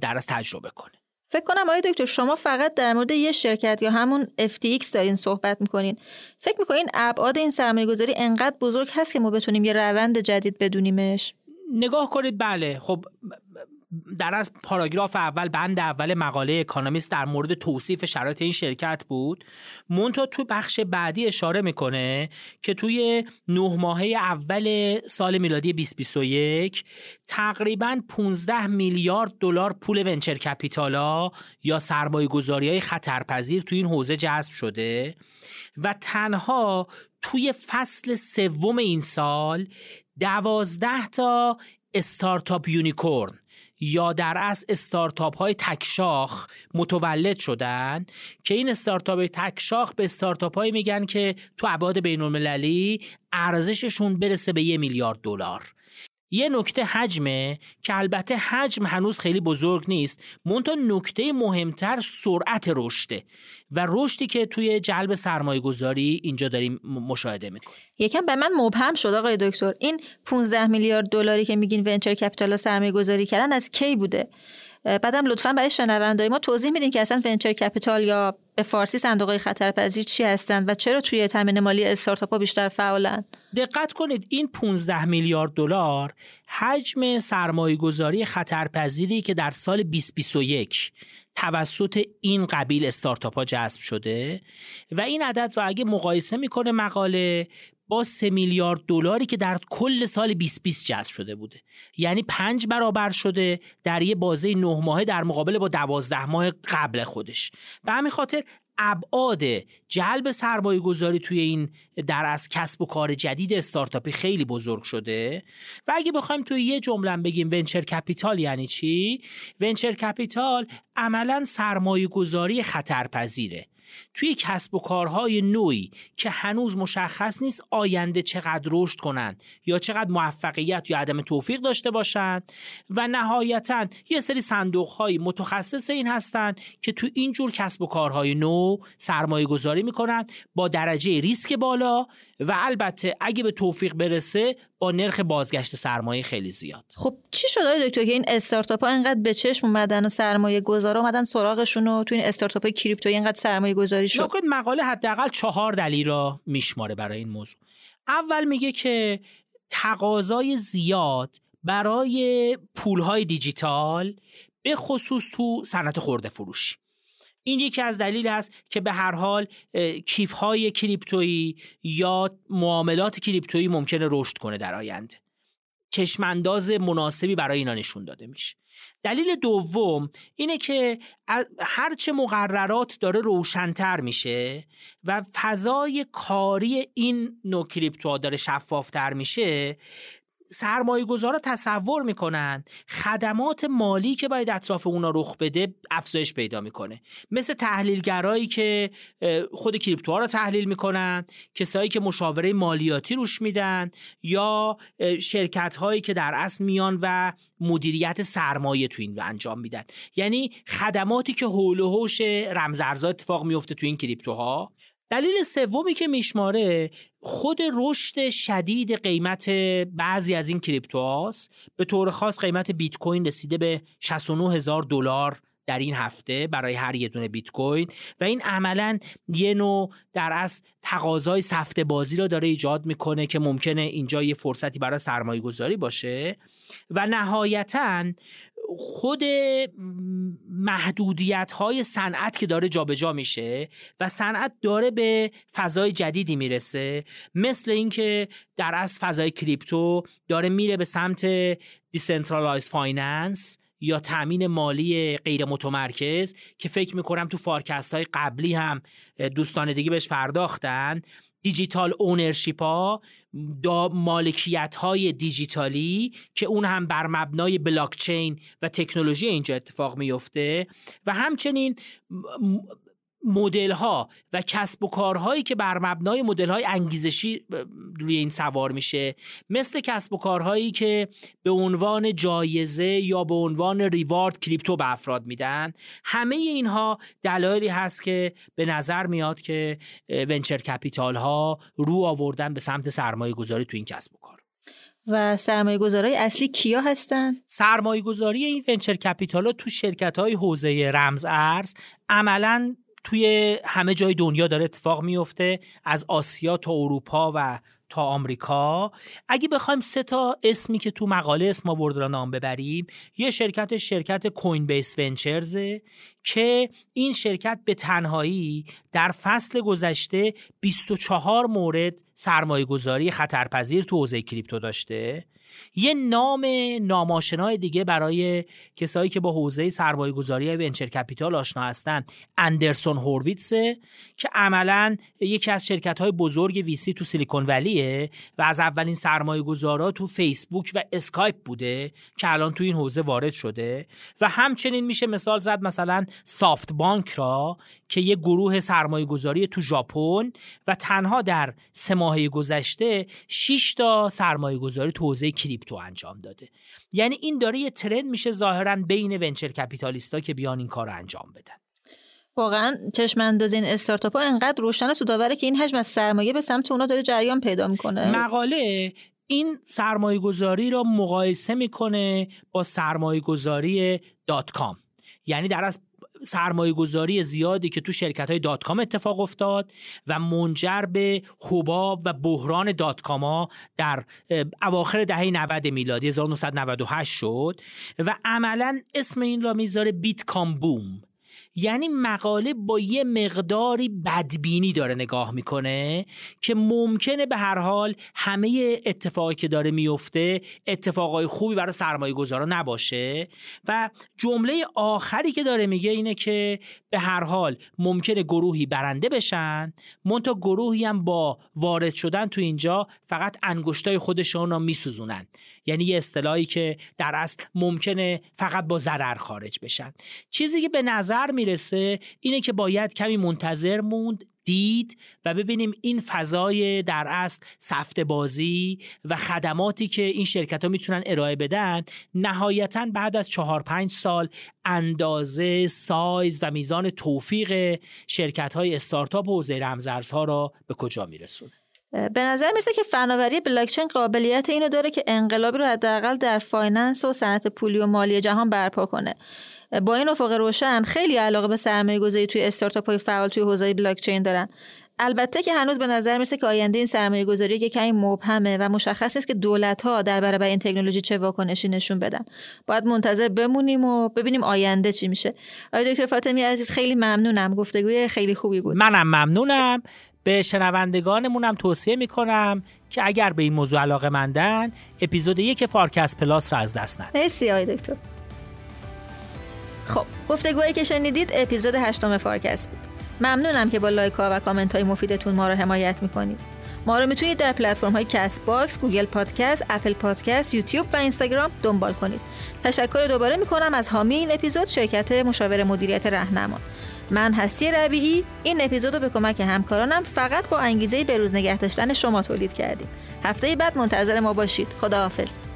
در از تجربه کنه. فکر کنم آقای دکتر شما فقط در مورد یه شرکت یا همون FTX دارین صحبت میکنین. فکر میکنین ابعاد این سرمایه‌گذاری انقدر بزرگ هست که ما بتونیم یه روند جدید بدونیمش؟ نگاه کنید بله، خب در از پاراگراف اول بند اول مقاله اکونومیست در مورد توصیف شرایط این شرکت بود. منتها تو بخش بعدی اشاره میکنه که توی 9 ماهه اول سال میلادی 2021 تقریباً 15 میلیارد دلار پول ونچر کپیتالا یا سرمایه‌گذاری‌های خطرپذیر توی این حوزه جذب شده و تنها توی فصل 3 این سال 12 تا استارتاپ یونیکورن یا در اصل استارتاپ های تکشاخ متولد شدن که این استارتاپ تکشاخ به استارتاپ هایی میگن که تو ابعاد بین‌المللی ارزششون برسه به 1 میلیارد دلار. یه نکته حجمه که البته حجم هنوز خیلی بزرگ نیست، منتها نکته مهمتر سرعت رشده و رشدی که توی جلب سرمایه گذاری اینجا داریم مشاهده میکنیم. یکم به من مبهم شد آقای دکتر، این 15 میلیارد دلاری که میگین ونچر کپیتال سرمایه گذاری کردن از کی بوده؟ بعدم لطفاً برای شنوندای ما توضیح میدین که اصلا ونچر کپیتال یا به فارسی صندوق‌های خطرپذیر چی هستن و چرا توی تامین مالی استارتاپ‌ها بیشتر فعالن؟ دقت کنید این 15 میلیارد دلار حجم سرمایه‌گذاری خطرپذیری که در سال 2021 توسط این قبیل استارتاپ ها جذب شده و این عدد رو اگه مقایسه میکنه مقاله با 3 میلیارد دلاری که در کل سال 2020 جذب شده بوده، یعنی 5 برابر شده در یه بازه 9 ماهه در مقابل با 12 ماه قبل خودش. به همین خاطر ابعاد جلب سرمایه گذاری توی این در از کسب و کار جدید استارتاپی خیلی بزرگ شده و اگه بخوایم توی یه جمله بگیم ونچر کپیتال یعنی چی؟ ونچر کپیتال عملاً سرمایه گذاری خطرپذیره توی کسب و کارهای نوعی که هنوز مشخص نیست آینده چقدر رشد کنند یا چقدر موفقیت یا عدم توفیق داشته باشند و نهایتاً یه سری صندوق‌های متخصص این هستند که تو این جور کسب و کارهای نو سرمایه گذاری می‌کنن با درجه ریسک بالا و البته اگه به توفیق برسه با نرخ بازگشت سرمایه خیلی زیاد. خب چی شده دکتر که این استارتاپ‌ها اینقدر به چشم اومدن و سرمایه‌گذارا اومدن سراغشون و تو این استارتاپ‌های کریپتو اینقدر سرمایه‌گذاری شد؟ نکته مقاله حداقل 4 دلیل را میشماره برای این موضوع. اول میگه که تقاضای زیاد برای پول‌های دیجیتال به خصوص تو صنعت خرده فروشی، این یکی از دلیل هست که به هر حال کیف‌های کریپتویی یا معاملات کریپتویی ممکنه رشد کنه در آینده. چشمانداز مناسبی برای اینا نشون داده میشه. دلیل دوم اینه که هرچه مقررات داره روشن‌تر میشه و فضای کاری این نوع کریپتوها داره شفاف‌تر میشه، سرمایه‌گذارا تصور میکنن خدمات مالی که باید اطراف اونا رخ بده افزایش پیدا میکنه، مثل تحلیلگرایی که خود کریپتوها رو تحلیل میکنن، کسایی که مشاوره مالیاتی روش میدن یا شرکت‌هایی که در اصل میان و مدیریت سرمایه تو این انجام میدن، یعنی خدماتی که حول و حوش رمزارزها اتفاق میفته تو این کریپتوها. دلیل سومی که میشماره خود رشد شدید قیمت بعضی از این کریپتوهاست، به طور خاص قیمت بیت کوین رسیده به $69,000 در این هفته برای هر یه دونه بیت کوین و این عملاً یه نوع در اصل تقاضای سفته بازی را داره ایجاد میکنه که ممکنه اینجا یه فرصتی برای سرمایه گذاری باشه و نهایتاً خود محدودیت‌های صنعت که داره جابجا میشه و صنعت داره به فضای جدیدی میرسه، مثل اینکه در از فضای کریپتو داره میره به سمت دیسنترالایز فایننس یا تامین مالی غیر متمرکز که فکر میکنم تو فارکست‌های قبلی هم دوستان دیگه بهش پرداختن. دیجیتال اونرشیپ ها، مالکیت های دیجیتالی که اون هم بر مبنای بلاکچین و تکنولوژی اینجا اتفاق میفته و همچنین مدل ها و کسب و کارهایی که بر مبنای مدل های انگیزشی روی این سوار میشه، مثل کسب و کارهایی که به عنوان جایزه یا به عنوان ریوارد کریپتو به افراد میدن. همه اینها دلایلی هست که به نظر میاد که ونچر کپیتال ها رو آوردن به سمت سرمایه گذاری تو این کسب و کار. و سرمایه گذارای اصلی کیا هستن؟ سرمایه گذاری این ونچر کپیتال ها تو شرکت های حوزه رمز ارز عملاً توی همه جای دنیا داره اتفاق میفته، از آسیا تا اروپا و تا آمریکا. اگه بخوایم 3 اسمی که تو مقاله اسم آورده را نام ببریم، یه شرکت کوین بیس ونچرز که این شرکت به تنهایی در فصل گذشته 24 مورد سرمایه گذاری خطرپذیر تو حوزه کریپتو داشته. یه نام ناماشنای دیگه برای کسایی که با حوزه سرمایه گذاری ونچر کپیتال آشنا هستن، اندرسون هورویتسه که عملاً یکی از شرکت‌های بزرگ ویسی تو سیلیکون ولیه و از اولین سرمایه گذارا تو فیسبوک و اسکایپ بوده که الان تو این حوزه وارد شده و همچنین میشه مثال زد مثلا سافت بانک را که یه گروه سرمایه گذاری تو ژاپن و تنها در 3 ماه گذشته 6 سرمایه گذاری تو حوزه کریپتو انجام داده. یعنی این داره یه ترند میشه ظاهراً بین ونچر کپیتالیستا که بیان این کار رو انجام بدن. واقعاً چشم انداز این استارتاپ‌ها انقدر روشن سوداوره که این حجم از سرمایه به سمت اونا داره جریان پیدا میکنه. مقاله این سرمایه گذاری را مقایسه میکنه با سرمایه گذاری .com، یعنی در از سرمایه گذاری زیادی که تو شرکت‌های دات کام اتفاق افتاد و منجر به حباب و بحران دات کام‌ها در اواخر دهه 90 میلادی 1998 شد و عملاً اسم این را میذاره بیت کام بوم یعنی مقاله با یه مقداری بدبینی داره نگاه میکنه که ممکنه به هر حال همه اتفاقی که داره میفته اتفاقای خوبی برای سرمایه‌گذارا نباشه. و جمله آخری که داره میگه اینه که به هر حال ممکنه گروهی برنده بشن، منتها گروهی هم با وارد شدن تو اینجا فقط انگشتای خودشون رو میسوزونن، یعنی یه اصطلاحی که در اصل ممکنه فقط با ضرر خارج بشن. چیزی که به نظر میرسه اینه که باید کمی منتظر موند، دید و ببینیم این فضای در اصل سفته بازی و خدماتی که این شرکت ها میتونن ارائه بدن نهایتاً بعد از 4-5 سال اندازه، سایز و میزان توفیق شرکت های استارتاپ و حوزه رمزارزها را به کجا میرسونه. به نظر میسه که فناوری بلاکچین قابلیت اینو داره که انقلابی رو حداقل در فایننس و صنعت پولی و مالی جهان برپا کنه. با این افق روشن خیلی علاقه به سرمایه‌گذاری توی استارتاپ‌های فعال توی حوزه بلاکچین دارن. البته که هنوز به نظر میسه که آینده این سرمایه‌گذاری یک کمی مبهمه و مشخص نیست که دولت‌ها در برابر این تکنولوژی چه واکنشی نشون بدن. باید منتظر بمونیم و ببینیم آینده چی میشه. آقای دکتر فاطمی عزیز خیلی ممنونم، گفتگوی خیلی خوبی بود. منم ممنونم. به شنوندگانمونم توصیه میکنم که اگر به این موضوع علاقه مندن اپیزود 1 فارکست پلاس را از دست ندن. مرسی آقای دکتر. خب گفتگویی که شنیدید اپیزود 8 فارکست بود. ممنونم که با لایک ها و کامنت های مفیدتون ما را حمایت میکنید. ما را میتونید در پلتفرم های کست باکس، گوگل پادکست، اپل پادکست، یوتیوب و اینستاگرام دنبال کنید. تشکر دوباره میکنم از حامی این اپیزود، شرکت مشاور مدیریت رهنما. من هستی ربیعی این اپیزود رو به کمک همکارانم فقط با انگیزه بروز نگه داشتن شما تولید کردیم. هفته بعد منتظر ما باشید. خداحافظ.